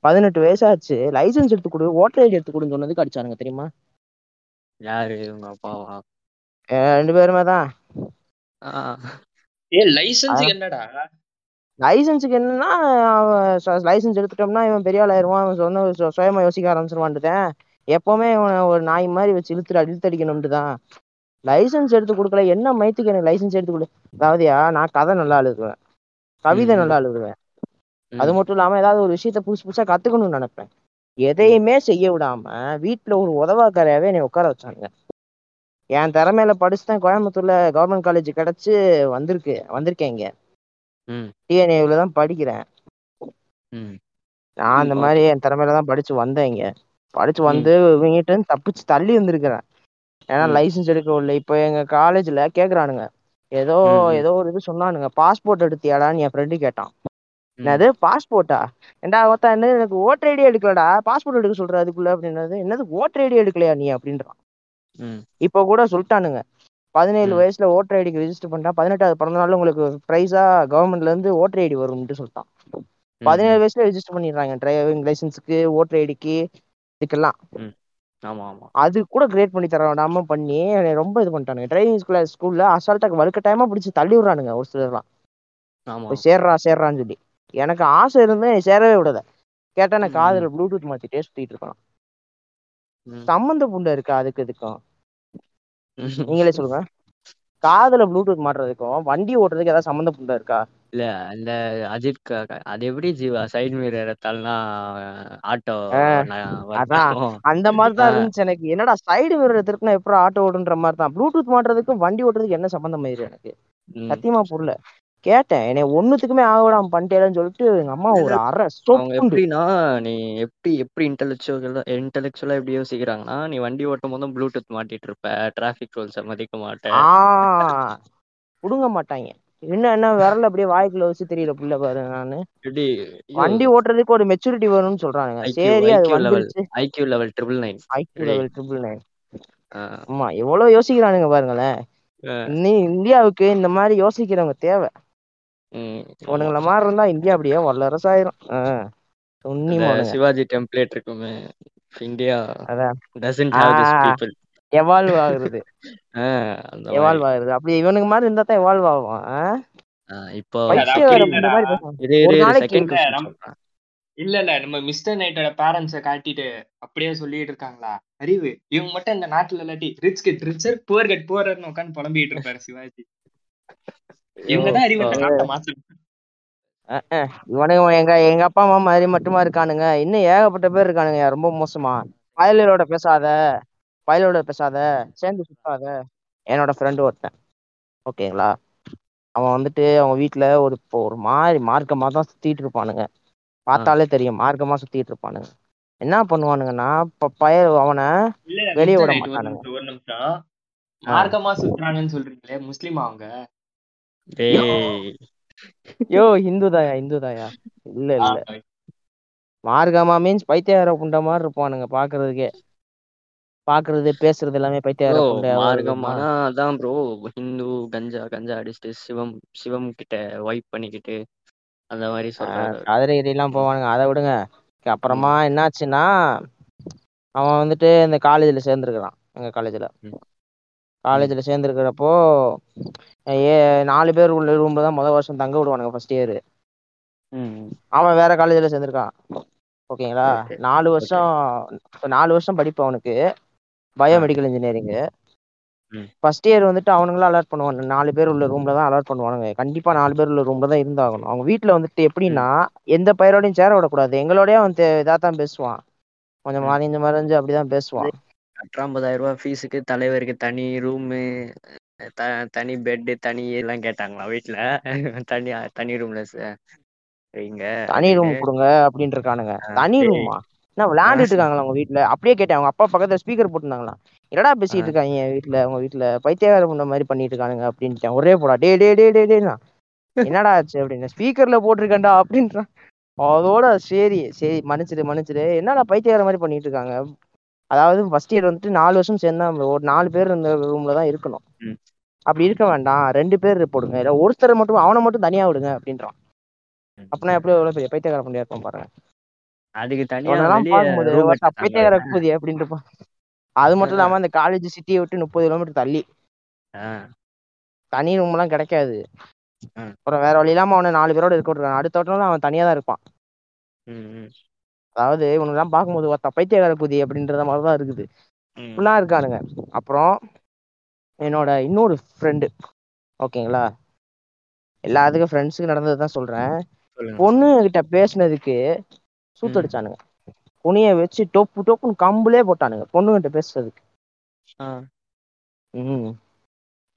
18 வயசாச்சு லைசன்ஸ் எடுத்து கொடு, ஓட்டர் ஐடி எடுத்து கொடுன்னு சொன்னதுக்கு அடிச்சானுங்க தெரியுமா. யாரு உங்க அப்பாவா? 2 பேருமே தான். என்னடா லைசன்ஸுக்கு என்னன்னா லைசன்ஸ் எடுத்துட்டோம்னா இவன் பெரிய ஆள் ஆயிடுவான், அவன் சொன்ன சுயமா யோசிக்க ஆரம்பிச்சிருவான்ட்டுதான் எப்பவுமே ஒரு நாய் மாதிரி வச்சு இழுத்தடிக்கணும்ட்டுதான் லைசன்ஸ் எடுத்து கொடுக்கல. என்ன மைத்துக்கு எனக்கு லைசன்ஸ் எடுத்து கொடு? அதாவதுயா நான் கதை நல்லா எழுதுவேன், கவிதை நல்லா எழுதுவேன், அது மட்டும் இல்லாம ஏதாவது ஒரு விஷயத்த புதுசு புதுசா கத்துக்கணும்னு நினைப்பேன். எதையுமே செய்ய விடாம வீட்டுல ஒரு உதவாக்காரையாவே என்னை உட்கார வச்சாங்க. என் திறமையில படிச்சுதான் கோயம்புத்தூர்ல கவர்மெண்ட் காலேஜ் கிடைச்சு வந்திருக்கேன் இங்க டிஎன்ஏவில்தான் படிக்கிறேன். நான் அந்த மாதிரி என் திறமையில தான் படிச்சு வந்தேன். இங்க படிச்சு வந்து இவங்கிட்ட தப்பிச்சு தள்ளி வந்திருக்கிறேன். ஏன்னா லைசன்ஸ் எடுக்கவில்லை. இப்போ எங்க காலேஜ்ல கேக்குறானுங்க, ஏதோ ஏதோ ஒரு இது சொன்னானுங்க, பாஸ்போர்ட் எடுத்தியாடான்னு என் ஃப்ரெண்டு கேட்டான். என்னது பாஸ்போர்ட்டா? ஏண்டா ஒருத்தா என்ன எனக்கு ஓட்டர் ஐடியா எடுக்கலடா, பாஸ்போர்ட் எடுக்க சொல்ற அதுக்குள்ள அப்படின்னது. என்னது ஓட்டர் ஐடியா எடுக்கலையா நீ அப்படின்றான். இப்போ கூட சொல்லிட்டானுங்க 17 வயசுல ஓட்டர் ஐடிக்கு ரெஜிஸ்டர் பண்ணிட்டா 18வது பிறந்தநாள் உங்களுக்கு ப்ரைஸா கவர்மெண்ட்ல இருந்து ஓட்டர் ஐடி வரும்னு சொல்லிட்டான். 17 வயசுல ரெஜிஸ்டர் பண்ணிடுறாங்க டிரைவிங் லைசன்ஸுக்கு, ஓட்டர் ஐடிக்கு, இதுக்கெல்லாம். அது கூட கிரியேட் பண்ணி தர விடாம பண்ணி ரொம்ப இது பண்ணிட்டானுங்க. டிரைவிங் ஸ்கூல்ல அசால்ட்டாக வலுக்க டைமா பிடிச்சி தள்ளி விடுறானுங்க ஒரு சிலர்லாம். சேர்றான்னு சொல்லி எனக்கு ஆசை இருந்து சேரவே விடாத கேட்டா நான் காதுல ப்ளூடூத் மாத்திட்டே சுத்திட்டு இருக்கலாம். சம்பந்த புண்டை இருக்கா அதுக்கு இதுக்கும்? நீங்களே சொல்லுங்க. காதுல ப்ளூடூத் மாட்டுறதுக்கும் வண்டி ஓட்டுறதுக்கு ஏதாவது சம்பந்த புண்டை இருக்கா? இல்ல அந்த அஜித் அது எப்படி ஜீவா சைடு மிரர் எடுத்தாலாம் ஆட்டோ, அதான் அந்த மாதிரிதான் இருந்துச்சு எனக்கு. என்னடா சைடு மிரர் எடுத்துருக்குன்னா எப்பறம் ஆட்டோ ஓடுன்ற மாதிரி தான். ப்ளூடூத் மாட்டுறதுக்கும் வண்டி ஓட்டுறதுக்கு என்ன சம்பந்தம் ஆயிரு எனக்கு சத்தியமா புரியல. கேட்டேன் என்னை ஒண்ணுத்துக்குமே ஆகலாம் பண்ணிட்டேன்னு சொல்லிட்டு எங்க அம்மா ஒரு அரை அவங்க எப்படின்னா நீ எப்படி இன்டெலெக்சுவலா எப்படி யோசிக்கிறாங்கன்னா நீ வண்டி ஓட்டும் போதும் ப்ளூடூத் மாட்டிட்டு இருப்ப, டிராபிக் ரூல்ஸை மதிக்க மாட்டேன், கொடுங்க மாட்டாங்க. இன்னும் என்ன விரல அப்படியே வாய்க்குள்ள வச்சு தெரியல புள்ள பாரு. நானு வண்டி ஓட்டுறதுக்கு ஒரு மெச்சூரிட்டி வரும்னு சொல்றாங்க. சரி ஐக்யூ லெவல் 999. ஆமா எவ்வளவு யோசிக்கிறானுங்க பாருங்களேன். இந்தியாவுக்கு இந்த மாதிரி யோசிக்கிறவங்க தேவை. உனங்கள மாதிரி இருந்தா இந்தியா அப்படியே வல்லரசு ஆயிரும். சிவாஜி டெம்ப்ளேட் இருக்குமே இந்தியா எவால்வ் ஆகுறது அப்படி இவனுக்கு மாதிரி இருந்தா தான் எவால்வ் ஆகும். இப்போ இல்ல நம்ம மிஸ்டர் நைட்டோட பேரண்ட்ஸ காட்டிட்டு அப்படியே சொல்லிட்டு இருக்காங்களா அறிவு. இவங்க மட்டும் இந்த நாட்டுல இல்லாட்டி rich get richer poor get புவர்னு உட்காந்து புலம்பிட்டு இருப்பாரு சிவாஜி. இவங்கதான் அறிவு இந்த நாட்டை மாத்திருக்காங்க. இவனுங்க எங்க அப்பா அம்மா மாதிரி மட்டுமா இருக்கானுங்க? இன்னும் ஏகப்பட்ட பேர் இருக்கானுங்க ரொம்ப மோசமா. பயலோட பேசாத சேர்ந்து சுத்தாத. என்னோட ஃப்ரெண்டு ஒருத்தன் ஓகேங்களா, அவன் வந்துட்டு அவங்க வீட்டுல ஒரு மாதிரி மார்க்கமா தான் சுத்திட்டு இருப்பானுங்க. பார்த்தாலே தெரியும் மார்க்கமா சுத்திட்டு இருப்பானுங்க. என்ன பண்ணுவானுங்கன்னா அவனை வெளியே விட மாட்டானுங்க. ஒரு நிமிஷம், மார்க்கமா சுத்துறாங்கன்னு சொல்றீங்களே முஸ்லிமா அவங்க? யோ இந்துதாயா? இல்ல மார்க்கமா மீன்ஸ் பைத்தியார புண்ட மாதிரி இருப்பானுங்க பாக்குறதுக்கே. பாக்குறது பேசுறது எல்லாமே பைத்தியாரம் ப்ரோ. ஹிந்து கஞ்சா அடிச்சுட்டு சிவம் கிட்ட வைப் பண்ணிக்கிட்டு அந்த மாதிரி கதிரகிரி எல்லாம் போவானுங்க. அதை விடுங்க. அப்புறமா என்னாச்சுன்னா அவன் வந்துட்டு இந்த காலேஜ்ல சேர்ந்துருக்கிறான். எங்க காலேஜ்ல சேர்ந்துருக்கிறப்போ 4 பேர் உள்ள ரூம்ல தான் முதல் வருஷம் தங்க விடுவானுங்க ஃபர்ஸ்ட் இயர். அவன் வேற காலேஜ்ல சேர்ந்துருக்கான் ஓகேங்களா. 4 வருஷம் படிப்பு அவனுக்கு பயோமெடிக்கல் இன்ஜினியரிங்கு. ஃபர்ஸ்ட் இயர் வந்துட்டு அவனுங்களாம் அலாட் பண்ணுவாங்க, 4 பேர் உள்ள ரூம்ல தான் அலாட் பண்ணுவானுங்க. கண்டிப்பா 4 பேர் உள்ள ரூம்ல தான் இருந்தாகணும். அவங்க வீட்டுல வந்துட்டு எப்படின்னா எந்த பயிரோடையும் சேர விடக்கூடாது. எங்களோடய அவன் இதாத்தான் பேசுவான், கொஞ்சம் மறைஞ்சு மறைஞ்சு அப்படிதான் பேசுவான். 50,000 ரூபாய் ஃபீஸுக்கு தலைவருக்கு தனி ரூமு, தனி பெட்டு, தனி எல்லாம் கேட்டாங்களா வீட்டுல, தனி தனி ரூம்ல தனி ரூம் கொடுங்க அப்படின்னு இருக்கானுங்க. தனி ரூமா என்ன விளையாண்டுட்டு இருக்காங்களா அவங்க வீட்டுல? அப்படியே கேட்டேன், அவங்க அப்பா பக்கத்துல ஸ்பீக்கர் போட்டுருந்தாங்களா, என்னடா பேசிட்டு இருக்காங்க வீட்டுல, அவங்க வீட்டுல பைத்தியகாரம் பண்ண மாதிரி பண்ணிட்டு இருக்கானுங்க அப்படின்ட்டு. ஒரே போடா டே டே டே டே டேனா என்னடா ஆச்சு அப்படின்னு ஸ்பீக்கர்ல போட்டிருக்கேன்டா அப்படின்றான். அதோட சரி சரி மன்னிச்சிடு மன்னிச்சிடு, என்னடா பைத்தியகாரம் மாதிரி பண்ணிட்டு இருக்காங்க. அதாவது ஃபர்ஸ்ட் இயர் வந்துட்டு 4 வருஷம் சேர்ந்தா ஒரு 4 பேர் இந்த ரூம்ல தான் இருக்கணும். அப்படி இருக்க வேண்டாம், 2 பேர் போடுங்க, இல்லை ஒருத்தர் மட்டும், அவனை மட்டும் தனியா விடுங்க அப்படின்றான். அப்படின்னா எப்படி எவ்வளவு பெரிய பைத்தியக்கார பண்ணி இருப்பான் பாருங்க. அதுக்கு தனியாலாம் பார்க்கும்போது பைத்தியக்கார கூதி அப்படின்ட்டு. அது மட்டும் இல்லாம அந்த காலேஜ் சிட்டியை விட்டு 30 கிலோமீட்டர் தள்ளி, தனி ரூம் எல்லாம் கிடைக்காது. அப்புறம் வேற வழி இல்லாம அவனை 4 பேரோட இருக்க விட்டுருக்கான். அடுத்த வட்டம் அவன் தனியா தான் இருப்பான். அதாவது இவனுக்கெல்லாம் பார்க்கும்போது ஒருத்த பைத்தியக்கார குதி அப்படின்றத மாதிரிதான் இருக்குது, ஃபுல்லாக இருக்கானுங்க. அப்புறம் என்னோட இன்னொரு ஃப்ரெண்டு, ஓகேங்களா, எல்லாத்துக்கும் ஃப்ரெண்ட்ஸுக்கு நடந்தது தான் சொல்கிறேன். பொண்ணுகிட்ட பேசுனதுக்கு சூத்தடிச்சானுங்க, பொண்ணியை வச்சு டொப்பு டொப்புன்னு கம்புலே போட்டானுங்க பொண்ணுகிட்ட பேசுறதுக்கு.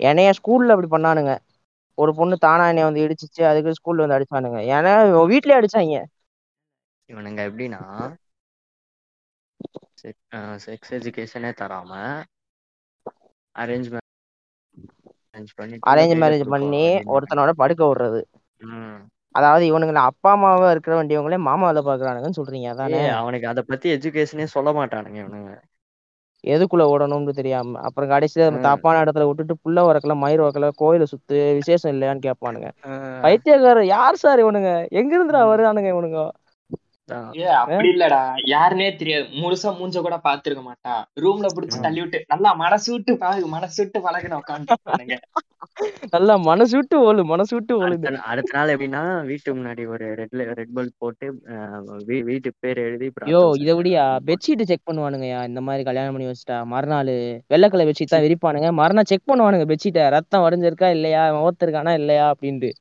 என்னைய ஸ்கூலில் அப்படி பண்ணானுங்க. ஒரு பொண்ணு தானா என்னை வந்து இடிச்சிச்சு, அதுக்கு ஸ்கூலில் வந்து அடிச்சானுங்க. ஏன்னா வீட்லேயே அடித்தாங்க இவனுங்க. எப்படின்னா செக்ஸ் எஜுகேஷனே தராம அரேஞ்ச் மேரேஜ் பண்ணி ஒருத்தனோட படுக்க விடுறது. அதாவது இவனுங்களை அப்பா அம்மாவா இருக்கிற வேண்டியவங்களே மாமாவில பாக்குறானுங்கன்னு சொல்றீங்க. அதானே அவனுக்கு அதை பத்தி எஜுகேஷனே சொல்ல மாட்டானுங்க இவனுங்க, எதுக்குள்ள ஓடணும்னு தெரியாம. அப்புறம் கடைசியில தப்பான இடத்துல விட்டுட்டு புள்ள உறக்கல, மயிர் உறக்கல, கோயில சுத்து, விசேஷம் இல்லையான்னு கேட்பானுங்க. பைத்தியக்கார யார் சார் இவனுங்க, எங்க இருந்துடா வருவானுங்க இவனுங்க? அப்படி இல்லடா, யாருன்னே தெரியாது, முழுசா மூஞ்ச கூட பாத்துருக்க மாட்டா, ரூம்ல புடிச்சு தள்ளி விட்டு நல்லா மனசு விட்டு பழகுன உட்காந்து நல்லா மனசு விட்டு ஓடு. அடுத்த நாள் எப்படின்னா வீட்டு முன்னாடி ஒரு ரெட் பல்ப் போட்டு வீட்டு பேர் எழுதி இதை விடியா பெட்ஷீட் செக் பண்ணுவானுங்கயா. இந்த மாதிரி கல்யாணம் பண்ணி வச்சுட்டா மறுநாள் வெள்ளக்கலை பெட்ஷீட் தான் விரிப்பானுங்க. மறுநாள் செக் பண்ணுவானுங்க பெட்ஷீட்டை, ரத்தம் வரைஞ்சிருக்கா இல்லையா, ஓத்திருக்கானா இல்லையா அப்படின்ட்டு.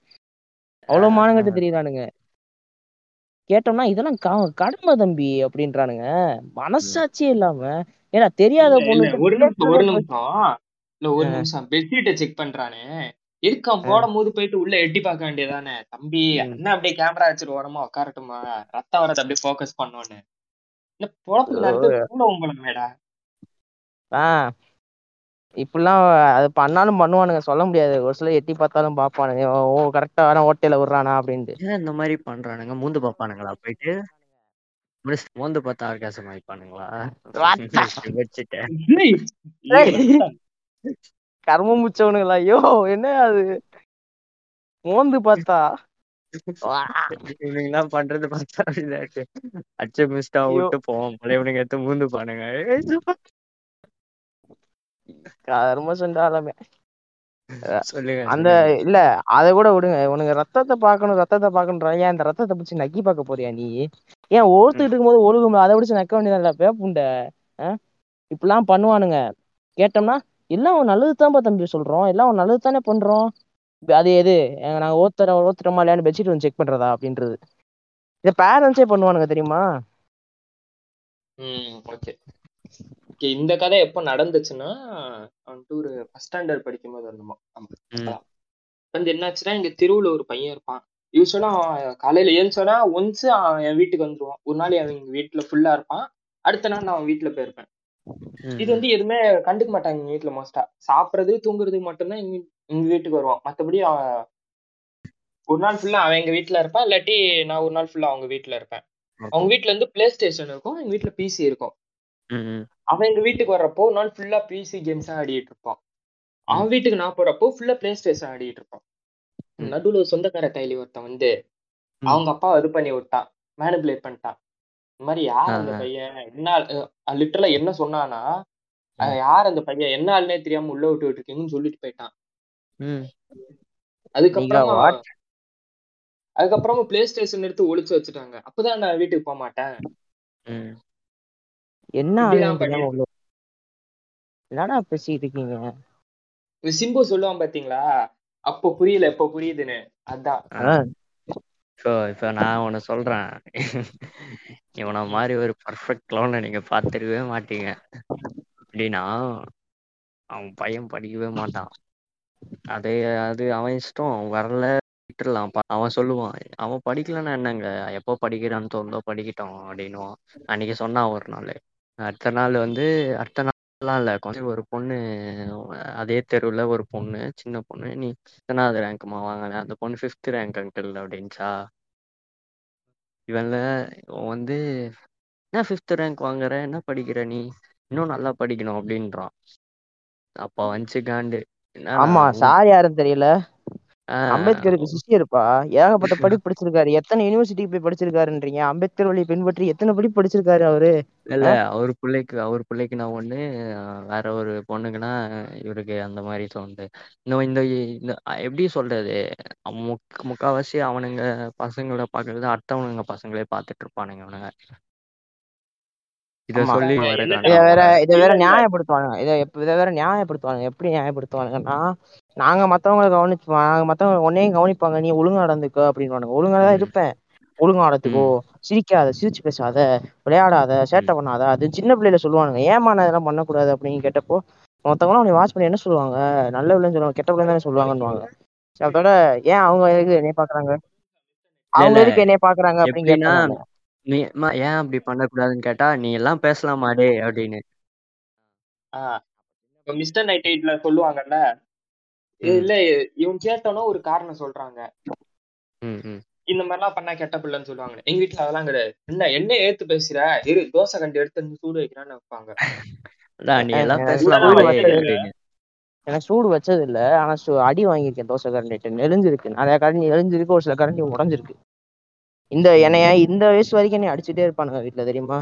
அவ்வளவு மானங்கிட்ட தெரியுறானுங்க. கேட்டோம்னா இதெல்லாம் கடமை தம்பி அப்படின்றானுங்க, மனசாட்சியே இல்லாம. ஏன்னா தெரியாத ஒரு நிமிஷம் பெட்ஷீட்டை செக் பண்றானே, எதுக்கு அவன் போடும் போது போயிட்டு உள்ள எட்டி பார்க்க வேண்டியதானே தம்பி? அண்ணா அப்படியே கேமரா வச்சுட்டு ஓடமா உட்காரட்டுமா, ரத்தம் வரது அப்படியே போக்கஸ் பண்ணோன்னு மேடா. இப்படிலாம் அது பண்ணாலும் பண்ணுவானுங்க, சொல்ல முடியாது. ஒரு சில எட்டி பார்த்தாலும் பார்ப்பானுங்க, ஓ கரெக்டா வேற ஓட்டையில விடுறானா அப்படின்ட்டு. இந்த மாதிரி பண்றானுங்க. மூந்து பார்ப்பானுங்களா போயிட்டு, மூந்து பார்த்தா ஆர்காசம் ஆயிப்பானுங்களா? கர்மம் முடிச்சவனுங்களா? ஐயோ என்ன அது மூந்து பார்த்தா பண்றது பார்த்தா அச்சமிஸ்டா விட்டு போவோம் இவனுங்க எடுத்து மூந்து பானுங்க. அந்த இல்ல அத கூட விடுங்க, உனக்கு ரத்தத்தை பாக்கணும். ஏன் அந்த ரத்தத்தை பிடிச்சி நக்கி பாக்க போறியா நீ? ஏன் ஓர்த்துட்டு இருக்கும் போது ஒழுகும், அதை பிடிச்சி நக்க வேண்டியதா பேப்புண்ட. இப்பெல்லாம் பண்ணுவானுங்க. கேட்டோம்னா எல்லாம் ஒரு நல்லதுதான் தம்பி சொல்றோம், எல்லாம் ஒரு நல்லதுதானே பண்றோம். அது எது நாங்க ஓத்துறோமா இல்லையான்னு பெட்ஷீட் வந்து செக் பண்றதா அப்படின்றது. இத பேரண்ட்ஸே பண்ணுவானுங்க தெரியுமா? இந்த கதை எப்ப நடந்துச்சுன்னா, அவன் டூரு ஃபர்ஸ்ட் ஸ்டாண்டர்ட் படிக்கும் போது இருந்தோம். வந்து என்னாச்சுன்னா, இங்க தெருவுல ஒரு பையன் இருப்பான். யூஸ்வலா அவன் காலையில ஏழுச்சோன்னா ஒன்ஸ் அவன் என் வீட்டுக்கு வந்துருவான். ஒரு நாள் அவன் எங்க வீட்டுல ஃபுல்லா இருப்பான், அடுத்த நாள் நான் அவன் வீட்டுல போயிருப்பேன். இது வந்து எதுவுமே கண்டுக்க மாட்டாங்க எங்க வீட்டுல. மோஸ்டா சாப்பிடுறது தூங்குறது மட்டும்தான் எங்க வீட்டுக்கு வருவான். மற்றபடி அவன் ஒரு நாள் ஃபுல்லா அவன் எங்க வீட்டுல இருப்பான், இல்லாட்டி நான் ஒரு நாள் ஃபுல்லா அவங்க வீட்டுல இருப்பேன். அவங்க வீட்டுல இருந்து பிளே ஸ்டேஷன் இருக்கும், எங்க வீட்டுல பிசி இருக்கும். அவன் எங்க வீட்டுக்கு வர்றப்போ நான் ஃபுல்லா பிசி கேம்ஸ் தான் ஆடிட்டு இருப்பான். அவன் வீட்டுக்கு நான் போறப்போ ஃபுல்லா பிளே ஸ்டேஷன் ஆடிட்டு இருப்பான். நடுவுல ஒரு சொந்தக்கார கைலி ஒருத்தன் வந்து அவங்க அப்பா இது பண்ணி விட்டான், மேனிபுலேட் பண்ணிட்டான். இந்த மாதிரி யார் அந்த பையன், என்ன லிட்டரலா என்ன சொன்னானா, யார் அந்த பையன், என்ன ஆளுனே தெரியாம உள்ள விட்டு இருக்கீங்கன்னு சொல்லிட்டு போயிட்டான். அதுக்கப்புறமா பிளே ஸ்டேஷன் எடுத்து ஒழிச்சு வச்சுட்டாங்க. அப்பதான் நான் வீட்டுக்கு போக மாட்டேன். என்ன என்னடா பேசிட்டு இருக்கீங்க சிம்பு சொல்லுவான் பாத்தீங்களா, அப்ப புரியல இப்ப புரியுதுன்னு. அதான் இப்ப நான் உன சொல்றேன், இவனை மாதிரி ஒரு பர்ஃபெக்ட் லோனை நீங்க பாத்துருக்கவே மாட்டீங்க அப்படின்னா, அவன் பையன் படிக்கவே மாட்டான். அதே அது அவன் இஷ்டம், அவன் வரல விட்டுடலாம். அவன் சொல்லுவான் அவன் படிக்கலன்னா என்னங்க, எப்போ படிக்கிறான்னு தோணுதோ படிக்கட்டும் அப்படின்னுவான். அன்னைக்கு சொன்னான் ஒரு நாள், அடுத்த நாள் வந்து அடுத்த நாள்லாம் இல்லை கொஞ்சம் ஒரு பொண்ணு அதே தெருவில் ஒரு பொண்ணு சின்ன பொண்ணு, நீ எத்தனாவது ரேங்க்குமா வாங்கினேன், அந்த பொண்ணு 5th ரேங்க் அங்கிள் அப்படின்ச்சா. இவன்ல வந்து என்ன 5th ரேங்க் வாங்குற, என்ன படிக்கிற நீ, இன்னும் நல்லா படிக்கணும் அப்படின்றான். அப்பா வந்துச்சு காண்டு. ஆமா சார் யாரும் தெரியல, அம்பேத்கருக்கு சிஷ்ய இருப்பா, ஏகப்பட்ட படிப்பு படிச்சிருக்காரு, எத்தனை யூனிவர்சிட்டிக்கு போய் படிச்சிருக்காருன்றீங்க, அம்பேத்கர் வழியை பின்பற்றி எத்தனை படிப்பு படிச்சிருக்காரு அவரு. இல்ல அவர் பிள்ளைக்கு அவர் பிள்ளைக்குன்னா ஒண்ணு, வேற ஒரு பொண்ணுக்குன்னா இவருக்கு அந்த மாதிரி தோணுது. இன்னும் இந்த எப்படி சொல்றது, முக்காவாசி அவனுங்க பசங்களை பாக்குறது அடுத்தவனுங்க பசங்களே பாத்துட்டு இருப்பானுங்க. அவனுங்க இத சொல்லி இதை வேற நியாயப்படுத்துவானுங்க, இதை வேற நியாயப்படுத்துவானுங்க. எப்படி நியாயப்படுத்துவானுங்கன்னா, நாங்க மத்தவங்களை கவனிச்சுப்போம், நாங்க மத்தவங்க உன்னையும் கவனிப்பாங்க, நீ ஒழுங்கா நடந்துக்கோ அப்படின்னு. ஒழுங்கா தான் இருப்பேன், ஒழுங்கா நடத்துக்கோ, சிரிக்காத, சிரிச்சு பேசாத, விளையாடாத, சேட்டை பண்ணாத, அது சின்ன பிள்ளைல சொல்லுவானுங்க. ஏமா நான் இதெல்லாம் பண்ணக்கூடாது அப்படின்னு கேட்டப்போ மொத்தவங்களும் அவனை வாட்ச் பண்ணி என்ன சொல்லுவாங்க, நல்ல பிள்ளைன்னு சொல்லுவாங்க, கெட்ட பிள்ளைன்னு தானே சொல்லுவாங்கன்னுவாங்க. அதோட ஏன் அவங்க எதுக்கு என்னைய பாக்குறாங்க, அவங்க எதுக்கு என்னைய பாக்குறாங்க அப்படின்னு கேட்டா, நீ ஏன் அப்படி பண்ணக்கூடாதுன்னு கேட்டா, நீ எல்லாம் பேசலாமாடே அப்படின்னு. மிஸ்டர் நைட் எயிட்ல சொல்லுவாங்கல்ல, இல்ல இவன் கேட்டோன்னா ஒரு காரணம் சொல்றாங்க, இந்த மாதிரிலாம் பண்ணா கெட்ட பிள்ளைன்னு சொல்லுவாங்க. எங்க வீட்டுல அதெல்லாம் கிடையாது, என்ன என்ன ஏத்து பேசுற, இரு தோசை கண்டு எடுத்து சூடு வைக்கிறான்னு வைப்பாங்க. எனக்கு சூடு வச்சது இல்ல, ஆனா அடி வாங்கியிருக்கேன், தோசை கரண்டிட்டு நெளிஞ்சிருக்கு, நிறைய கரண்டி நெளிஞ்சிருக்கு, ஒரு சில கரண்டி உடஞ்சிருக்கு. இந்த என்னைய இந்த வயசு வரைக்கும் என்னை அடிச்சுட்டே இருப்பானுங்க வீட்டுல, தெரியுமா?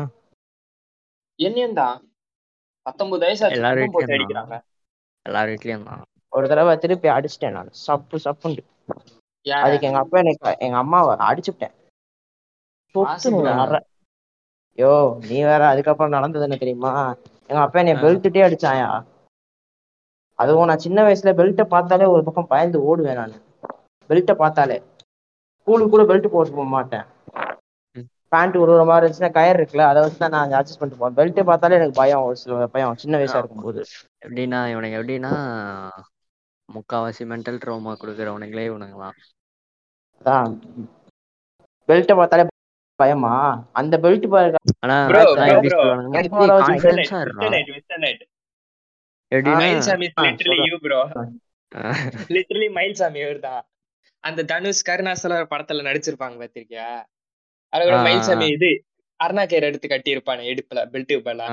என்னையும் தான், 19 வயசு எல்லாரும் அடிக்கிறாங்க, எல்லார் வீட்லயும் தான். ஒரு தடவை திருப்பி அடிச்சுட்டேன் நான், சப்பு சப்புண்டு. அதுக்கு எங்க அப்பா எங்க அம்மாவை அடிச்சுட்டேன். யோ நீ வேற. அதுக்கப்புறம் நடந்தது என்ன தெரியுமா, எங்க அப்பா என்னை பெல்ட்டுட்டே அடிச்சாயா. அதுவும் நான் சின்ன வயசுல பெல்ட்டை பார்த்தாலே ஒரு பக்கம் பயந்து ஓடுவேன் நான். பெல்ட்டை பார்த்தாலே ஸ்கூலுக்கு கூட பெல்ட் போட்டு போக மாட்டேன். பேண்ட் ஒரு மாதிரி இருந்துச்சுன்னா கயர் இருக்குல்ல, அதை வச்சு தான் நான் அட்ஜஸ்ட் பண்ணிட்டு போவேன். பெல்ட்டை பார்த்தாலே எனக்கு பயம், ஒரு சில பயம் சின்ன வயசா இருக்கும்போது. எப்படின்னா இவனுக்கு எப்படின்னா முக்காவாசி மென்டல் ட்ரோமா கொடுக்குறவனுங்களே இவனுங்களாம். அதான் பெல்ட்டை பார்த்தாலே பயமா, அந்த பெல்ட் பாருங்க. ஆனா கான்ஃபிடன்ஸா இருக்கான் எப்படின்னா, Mayilsamy literally you bro, literally Mayilsamy இவர்தான். அந்த தனுஷ் கருணாசலர் படத்துல நடிச்சிருப்பாங்க பாத்திருக்கியா, அதோட மயில்சாமி இது அருணா கேர் எடுத்து கட்டி இருப்பானு இடுப்புல பெல்ட் பலா,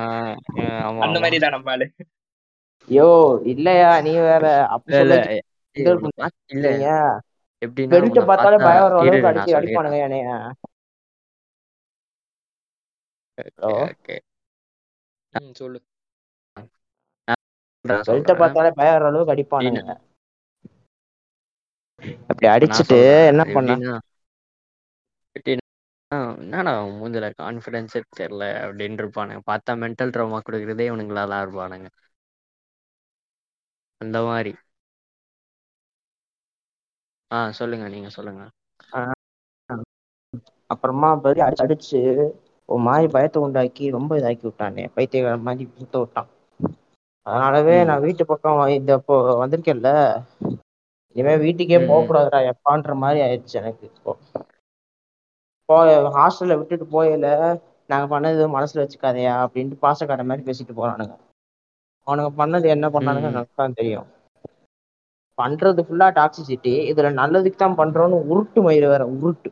அந்த மாதிரி தான் நம்மளு. யோ இல்லையா நீ வேற, பெல்ட் பார்த்தாலே பயம் வர அளவுக்கு அடிச்சு அடிப்பானுங்க என்னைய. சொல்லு, பெல்ட் பார்த்தாலே பயம் வர அளவுக்கு அடிப்பானுங்க. அப்படி அடிச்சுட்டு என்ன பண்ணா, என்னடா மூஞ்சில கான்ஃபிடன்ஸே தெரியல அப்படின்னு இருப்பானுங்க. பார்த்தா மென்டல் ட்ரோமா கொடுக்குறதே இவனுங்களாதான் இருப்பானுங்க அந்த மாதிரி. சொல்லுங்க, நீங்க சொல்லுங்க. அப்புறமா அடிச்சு ஒரு மாதிரி பயத்தை உண்டாக்கி ரொம்ப இதாக்கி விட்டானே, பைத்திய மாதிரி பயத்தை விட்டான். அதனாலவே நான் வீட்டு பக்கம் இந்த இப்போ வந்திருக்கேன்ல, இனிமே வீட்டுக்கே போகக்கூடாதுடா எப்பான்ற மாதிரி ஆயிடுச்சு எனக்கு. இப்போ ஹாஸ்டல்ல விட்டுட்டு போயில, நாங்க பண்ணது மனசுல வச்சுக்காதையா அப்படின்ட்டு பாசக்கார மாதிரி பேசிட்டு போறானுங்க. அவனுங்க பண்ணது என்ன பண்ணானுங்க எனக்கு தான் தெரியும். பண்றது ஃபுல்லா டாக்ஸிசிட்டி, இதுல நல்லதுக்கு தான் பண்றோன்னு உருட்டு மயில வேற உருட்டு.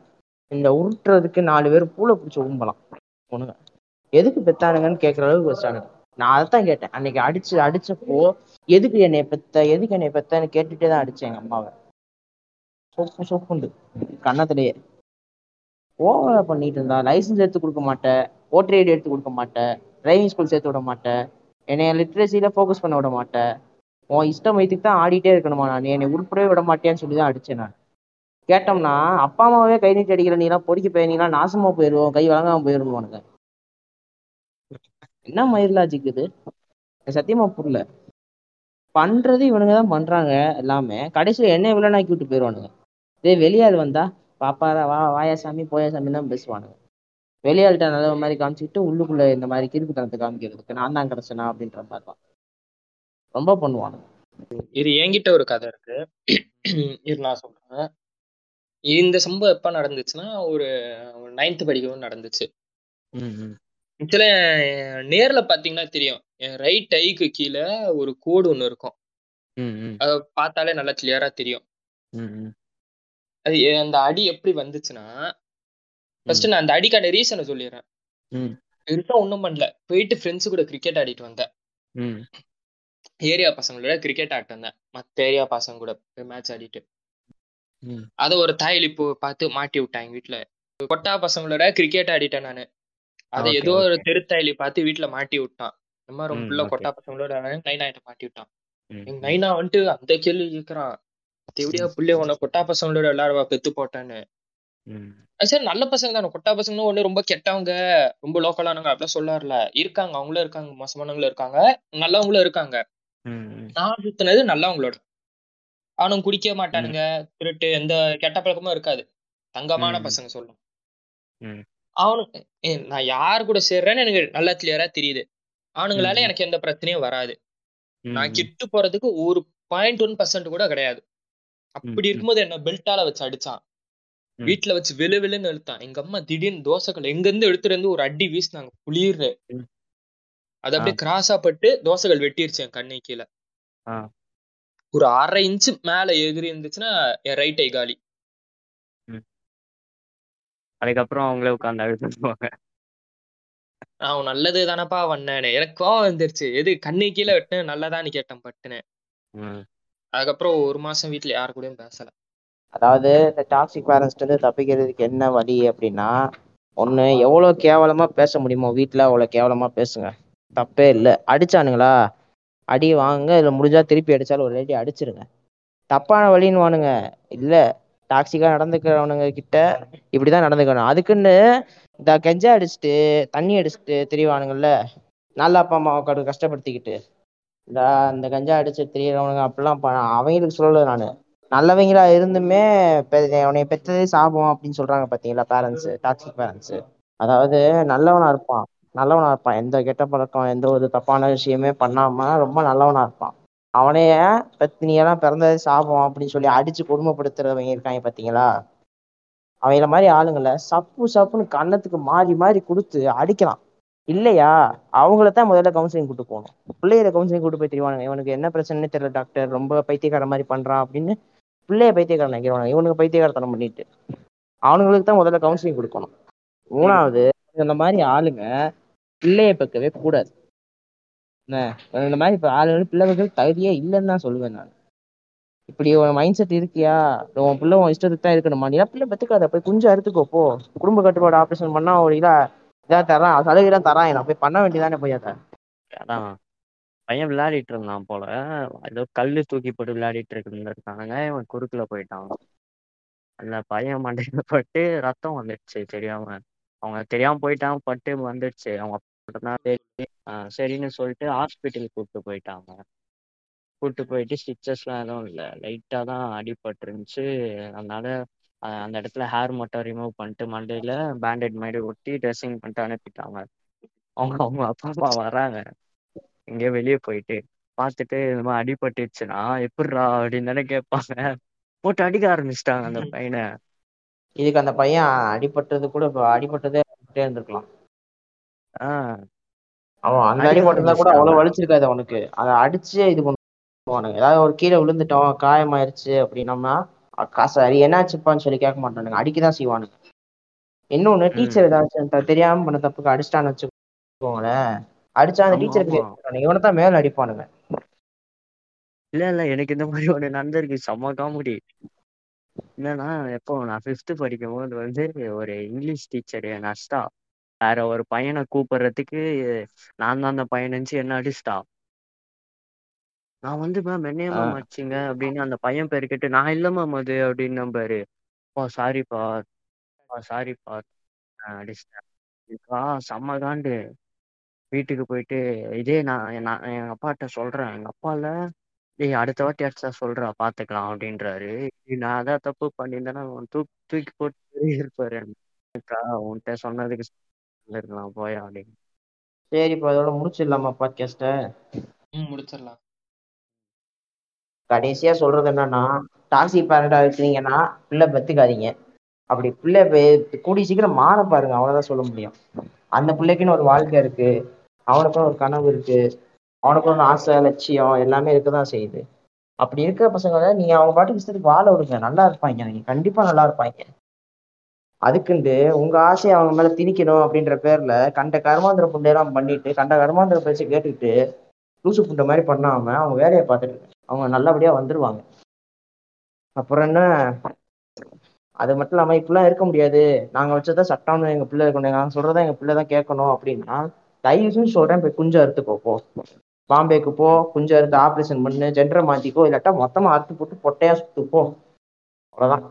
இந்த உருட்டுறதுக்கு 4 பேர் பூளை பிடிச்சி ஊம்பலாம் ஒண்ணுங்க. எதுக்கு பெத்தானுங்கன்னு கேட்கற அளவுக்கு வச்சானுங்க. நான் அதைத்தான் கேட்டேன் அன்னைக்கு அடிச்சப்போ, எதுக்கு என்னை பெத்த எதுக்கு என்னை பெத்தன்னு கேட்டுட்டே தான் அடிச்சேன் எங்க அம்மாவை. சொப்பு சொப்புண்டு கண்ணத்திலேயே ஓவரா பண்ணிட்டு இருந்தா. லைசன்ஸ் எடுத்து கொடுக்க மாட்டேன், ஓட்டர் ஐடி எடுத்து கொடுக்க மாட்டேன், டிரைவிங் ஸ்கூல் சேர்த்து விட மாட்டேன், என்னைய லிட்ரஸியில ஃபோக்கஸ் பண்ண விட மாட்டேன், உன் இஷ்டம் வயிற்றுக்கு தான் ஆடிட்டே இருக்கணுமா, நான் என்னை உருப்படவே விட மாட்டேன்னு சொல்லி தான் அடிச்சேன் நான். கேட்டோம்னா அப்பா அம்மாவே கை நீட்டி அடிக்கிற, நீலாம் பொறிக்க போயிருந்தீங்கன்னா நாசமா போயிடுவோம், கை வழங்காம போயிடுவானுங்க. என்ன மயிலாஜிக்கு இது, சத்தியமா புரியல. பண்றது இவனுங்க தான் பண்றாங்க எல்லாமே. கடைசியில என்ன வில்லனாக்கி விட்டு போயிடுவானுங்க. இதே வெளியால் வந்தா பாப்பாரா வா வாயாசாமி போயாசாமி தான் பேசுவானுங்க. வெளியாள்கிட்ட நல்ல மாதிரி காமிச்சுக்கிட்டு உள்ளுக்குள்ள இந்த மாதிரி கிறுக்குத்தனத்தை காமிக்கிறதுக்கு நான் தான் கிடைச்சனா அப்படின்ற மாதிரி தான் ரொம்ப பண்ணுவானுங்க. இது என்கிட்ட ஒரு கதை இருக்கு, இது நான் சொல்றேன். இந்த சம்பவம் எப்ப நடந்துச்சுன்னா ஒரு 9th படிக்கவும் நடந்துச்சு. இதுல நேர்ல பாத்தீங்கன்னா தெரியும், ரைட் ஐக்கு கீழே ஒரு கோடு ஒண்ணு இருக்கும், அத பார்த்தாலே நல்லா கிளியரா தெரியும். அது அந்த அடி எப்படி வந்துச்சுன்னா, ஃபர்ஸ்ட் நான் அந்த அடிக்கான ரீசனை சொல்லிடுறேன். பெருசா ஒன்றும் பண்ணல, போயிட்டு ஃப்ரெண்ட்ஸு கூட கிரிக்கெட் ஆடிட்டு வந்தேன். ஏரியா பசங்களோட கிரிக்கெட் ஆடிட்டு வந்தேன், மற்ற ஏரியா பசங்க கூட மேட்ச் ஆடிட்டு. அதை ஒரு தாயலி இப்போ பார்த்து மாட்டி விட்டாங்க வீட்டுல. கொட்டா பசங்களோட கிரிக்கெட் ஆடிட்டேன் நானு, அதை ஏதோ ஒரு தெருத்தாயலி பார்த்து வீட்டுல மாட்டி விட்டான். நம்ம ரொம்ப கொட்டா பசங்களோட நைனாட்ட மாட்டி விட்டான். நைனா வந்துட்டு அந்த கேள்வி கேட்கறான், எப்படியா புள்ளைய உன கொட்டா பசங்களோட எல்லாரும் பெத்து போட்டான்னு. சரி, நல்ல பசங்க தானே, கொட்டா பசங்களும் ஒண்ணு ரொம்ப கெட்டவங்க ரொம்ப லோக்கலானவங்க அப்படிலாம் சொல்லாருல, இருக்காங்க அவங்களும் இருக்காங்க, மோசமானவங்களும் இருக்காங்க நல்லவங்களும் இருக்காங்க. நான் சுத்தினது நல்லவங்களோட, அவனும் குடிக்க மாட்டானுங்க, திருட்டு எந்த கெட்ட பழக்கமும் இருக்காது, தங்கமான பசங்க சொல்லும். அவனுக்கு நான் யாரு கூட சேர்றேன்னு எனக்கு நல்லா கிளியரா தெரியுது, அவனுங்களால எனக்கு எந்த பிரச்சனையும் வராது, நான் கிட்டு போறதுக்கு 1.1% கூட கிடையாது. அப்படி இருக்கும்போது என்ன பெல்ட்டால வச்சு அடிச்சான், வீட்டுல வச்சு வெளு வெளுன்னு எழுத்தான். எங்க அம்மா திடீர்னு தோசைகள் எங்க இருந்து எடுத்துட்டு வந்து ஒரு அடி வீசினாங்க, புளியிரு அது அப்படியே கிராஸா பட்டு தோசைகள் வெட்டிருச்சு என் கண்ணை கீழே. ஒரு 1.5 இன்ச்சு மேல எகிரி இருந்துச்சுன்னா என் ரைட் ஐ காலி. அதுக்கப்புறம் அவங்களே உட்காந்து அழுத்துவாங்க. அவன் நல்லது தானப்பா வண்ணானே, எனக்கு கோவம் வந்துருச்சு, எது கண்ணு கீழே வெட்டினேன் நல்லதான்னு கேட்டேன் பட்டுனேன். அதுக்கப்புறம் 1 மாசம் வீட்டுல யாரு கூடயும் பேசல. அதாவது இந்த டாக்ஸிக் பேரண்ட்ஸ்ல இருந்து தப்பிக்கிறதுக்கு என்ன வழி அப்படின்னா, ஒண்ணு எவ்வளவு கேவலமா பேச முடியுமோ வீட்டுல அவ்வளவு கேவலமா பேசுங்க, தப்பே இல்லை. அடிச்சானுங்களா அடி வாங்குங்க, இதில் முடிஞ்சா திருப்பி அடிச்சாலும் ஒரு லேடி அடிச்சிருங்க. தப்பான வழின்னு வானுங்க இல்லை, டாக்ஸிக்காக நடந்துக்கிறவனுங்க கிட்ட இப்படிதான் நடந்துக்கணும். அதுக்குன்னு இந்த கெஞ்சா அடிச்சுட்டு தண்ணி அடிச்சுட்டு தெரியவானுங்கள்ல, நல்ல அப்பா அம்மாவுக்கு கஷ்டப்படுத்திக்கிட்டு இந்த கெஞ்சா அடிச்சு தெரியறவனுங்க அப்படிலாம் அவங்களுக்கு சொல்லலை நான். நல்லவங்களா இருந்துமே அவனை பெற்றதே சாபம் அப்படின்னு சொல்றாங்க பார்த்தீங்களா பேரண்ட்ஸு, டாக்ஸிக் பேரண்ட்ஸு. அதாவது நல்லவனா இருப்பான், எந்த கெட்ட பழக்கம் எந்த ஒரு தப்பான விஷயமே பண்ணாம ரொம்ப நல்லவனா இருப்பான். அவனைய பத்தினியெல்லாம் பிறந்தது சாபம் அப்படின்னு சொல்லி அடிச்சு கொடுமைப்படுத்துறவங்க இருக்காங்க பார்த்தீங்களா, அவங்கள மாதிரி ஆளுங்களை சப்பு சப்புன்னு கண்ணத்துக்கு மாறி மாறி கொடுத்து அடிக்கலாம் இல்லையா. அவங்களத்தான் முதல்ல கவுன்சிலிங் கூட்டு போகணும், பிள்ளையில கவுன்சிலிங் கூட்டு போய் தெரிவானுங்க, இவனுக்கு என்ன பிரச்சனை தெரியல டாக்டர் ரொம்ப பைத்தியக்கார மாதிரி பண்றான் அப்படின்னு பிள்ளைய பைத்தியக்காரன் நினைக்கிறவானுங்க, இவனுக்கு பைத்தியக்காரத்தனம் பண்ணிட்டு. அவனுங்களுக்கு தான் முதல்ல கவுன்சிலிங் கொடுக்கணும். 3வது, இந்த மாதிரி ஆளுங்க பிள்ளைய பக்கவே கூடாது. இந்த மாதிரி இப்போ ஆளுநர் பிள்ளை பக்கம் தகுதியே இல்லைன்னு தான் சொல்லுவேன் நான். இப்படி உன் மைண்ட் செட் இருக்கியா, உன் பிள்ளை உன் இஷ்டத்துக்கு தான் இருக்கணுமா, நீ பிள்ளை பத்துக்காத போய் கொஞ்சம் அறுத்துக்கோ போ, குடும்ப கட்டுப்பாடு ஆப்ரேஷன் பண்ணா ஒரு இதாக தரான் சலுகைலாம் தரான், நான் போய் பண்ண வேண்டியதானே போய் அதான். பையன் விளையாடிட்டு இருந்தான் போல, ஏதோ கல் தூக்கி போட்டு விளையாடிட்டு இருக்காங்க, இவன் குறுக்குல போயிட்டான், அந்த பையன் மண்டையில பட்டு ரத்தம் வந்துடுச்சு. தெரியாம அவங்க தெரியாம போயிட்டாங்க, பட்டு வந்துடுச்சு. அவங்க சரின்னு சொல்லிட்டு ஹாஸ்பிட்டலுக்கு கூப்பிட்டு போயிட்டு ஸ்டிச்சஸ்லாம் எதுவும் இல்லை, லைட்டாக தான் அடிபட்டு இருந்துச்சு. அதனால அந்த இடத்துல ஹேர் மட்டும் ரிமூவ் பண்ணிட்டு மண்டையில் பேண்டேட் மாதிரி ஒட்டி ட்ரெஸ்ஸிங் பண்ணிட்டு அனுப்பிட்டாங்க. அவங்க அப்பா அம்மா வராங்க, இங்கேயே வெளியே போயிட்டு பார்த்துட்டு இந்த மாதிரி அடிபட்டுச்சுன்னா எப்படிரா அப்படின்னு தானே கேட்பாங்க, போட்டு அடிக்க ஆரம்பிச்சிட்டாங்க அந்த பையனை. இதுக்கு அந்த பையன் அடிபட்டது கூட அடிபட்டதே இருந்திருக்கலாம். அவன் அந்த அடிபட்டதா கூட அவ்வளவு வலிச்சிருக்காது அவனுக்கு, அதை அடிச்சே இது பண்ணுவானுங்க. ஏதாவது ஒரு கீழே விழுந்துட்டோம் காயமாயிருச்சு அப்படின்னம்னா சரி என்னாச்சுப்பான்னு சொல்லி கேட்க மாட்டானுங்க, அடிக்கதான் செய்வானுங்க. இன்னொன்னு டீச்சர் ஏதாச்சும் தெரியாம பண்ண தப்புக்கு அடிச்சிட்டான்னு வச்சுக்கோங்களேன், அடிச்சா அந்த டீச்சருக்கு இவனைத்தான் மேல அடிப்பானுங்க. இல்ல எனக்கு இந்த மாதிரி ஒண்ணு நடந்திருக்கு, செம்ம காமெடி. என்னன்னா எப்போ நான் 5th படிக்கும் போது ஒரு இங்கிலீஷ் டீச்சர் நஷ்டா வேற ஒரு பையனை கூப்பிடுறதுக்கு நான் தான் அந்த பையன் நினைச்சு என்ன அடிச்சிட்டா. நான் மேம் என்னைய மேம் அடிச்சிங்க அப்படின்னு அந்த பையன் பேரு கேட்டு, நான் இல்லை மேம் அது அப்படின்னு நம்பாரு. சாரிப்பா அடிச்சிட்டேன். செம்ம காண்டு. வீட்டுக்கு போயிட்டு இதே நான் எங்க அப்பாட்ட சொல்றேன், எங்க அப்பால டேய் அடுத்த வாட்டி அடிச்சா சொல்றா பாத்துக்கலாம் அப்படின்றாரு. நான் அதான் தப்பு பண்ணியிருந்தேன்னா அவன் தூக்கி போட்டு இருப்பாரு. எனக்கா உன்கிட்ட சொன்னதுக்கு இருக்கலாம் போயா அப்படின்னு. சரிப்பா அதோட முடிச்சிடலாமா பாட்காஸ்ட்டை? முடிச்சிடலாம். கடைசியா சொல்றது என்னன்னா, டாக்ஸிக் பேரண்டா இருக்கிறீங்கன்னா பிள்ளை பெத்துக்காதீங்க. அப்படி பிள்ளை கூடி சீக்கிரம் மாற பாருங்க, அவ்வளவுதான் சொல்ல முடியும். அந்த பிள்ளைக்குன்னு ஒரு வாழ்க்கை இருக்கு, அவனுக்கும் ஒரு கனவு இருக்கு, அவனுக்கும் ஒரு ஆசை லட்சியம் எல்லாமே இருக்கதான் செய்யுது. அப்படி இருக்கிற பசங்களை நீங்க அவங்க பாட்டுக்கு இஷ்டத்துக்கு வாழ விடுங்க, நல்லா இருப்பாங்க, நீங்க கண்டிப்பா நல்லா இருப்பாங்க. அதுக்குண்டு உங்க ஆசையை அவங்க மேல திணிக்கணும் அப்படின்ற பேர்ல கண்ட கர்மாந்திர புண்டையெல்லாம் பண்ணிட்டு கண்ட கர்மாந்திர பேச்சை கேட்டுக்கிட்டு லூசு புண்டை மாதிரி பண்ணாம அவங்க வேலையை பார்த்துட்டு அவங்க நல்லபடியா வந்துருவாங்க. அப்புறம் என்ன, அது மட்டும் இல்லாம இப்பெல்லாம் இருக்க முடியாது, நாங்க வச்சதான் சட்டம்னு எங்க பிள்ளை இருக்கணும், நாங்க சொல்றதா எங்க பிள்ளைதான் கேட்கணும் அப்படின்னா தயவுன்னு சொல்றேன், போய் குஞ்சு அறுத்துக்கோ, போ பாம்பேக்கு போ, குஞ்சு அறுத்து ஆப்ரேஷன் பண்ணு, ஜென்டரை மாத்திக்கோ, இல்லாட்டா மொத்தமா அறுத்து போட்டு பொட்டையா சுத்துப்போ, அவ்வளவுதான்.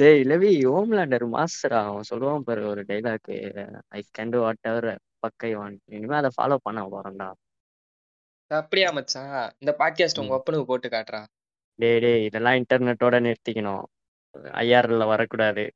டேய் லவி, ஹோம்லேண்டர் மாஸ்டரா அவன் சொல்லுவான் பாரு ஒரு dialogue, I can do whatever பக்கை வான். இனிமே அதை ஃபாலோ பண்ண போறேன்டா. அப்படியா மச்சான், இந்த பாட்காஸ்ட் உங்க அப்பனுக்கு போட்டு காட்டுறா. டேய் இதெல்லாம் இன்டர்நெட்டோட நிறுத்திக்கணும், ஐஆர்ல வரக்கூடாது.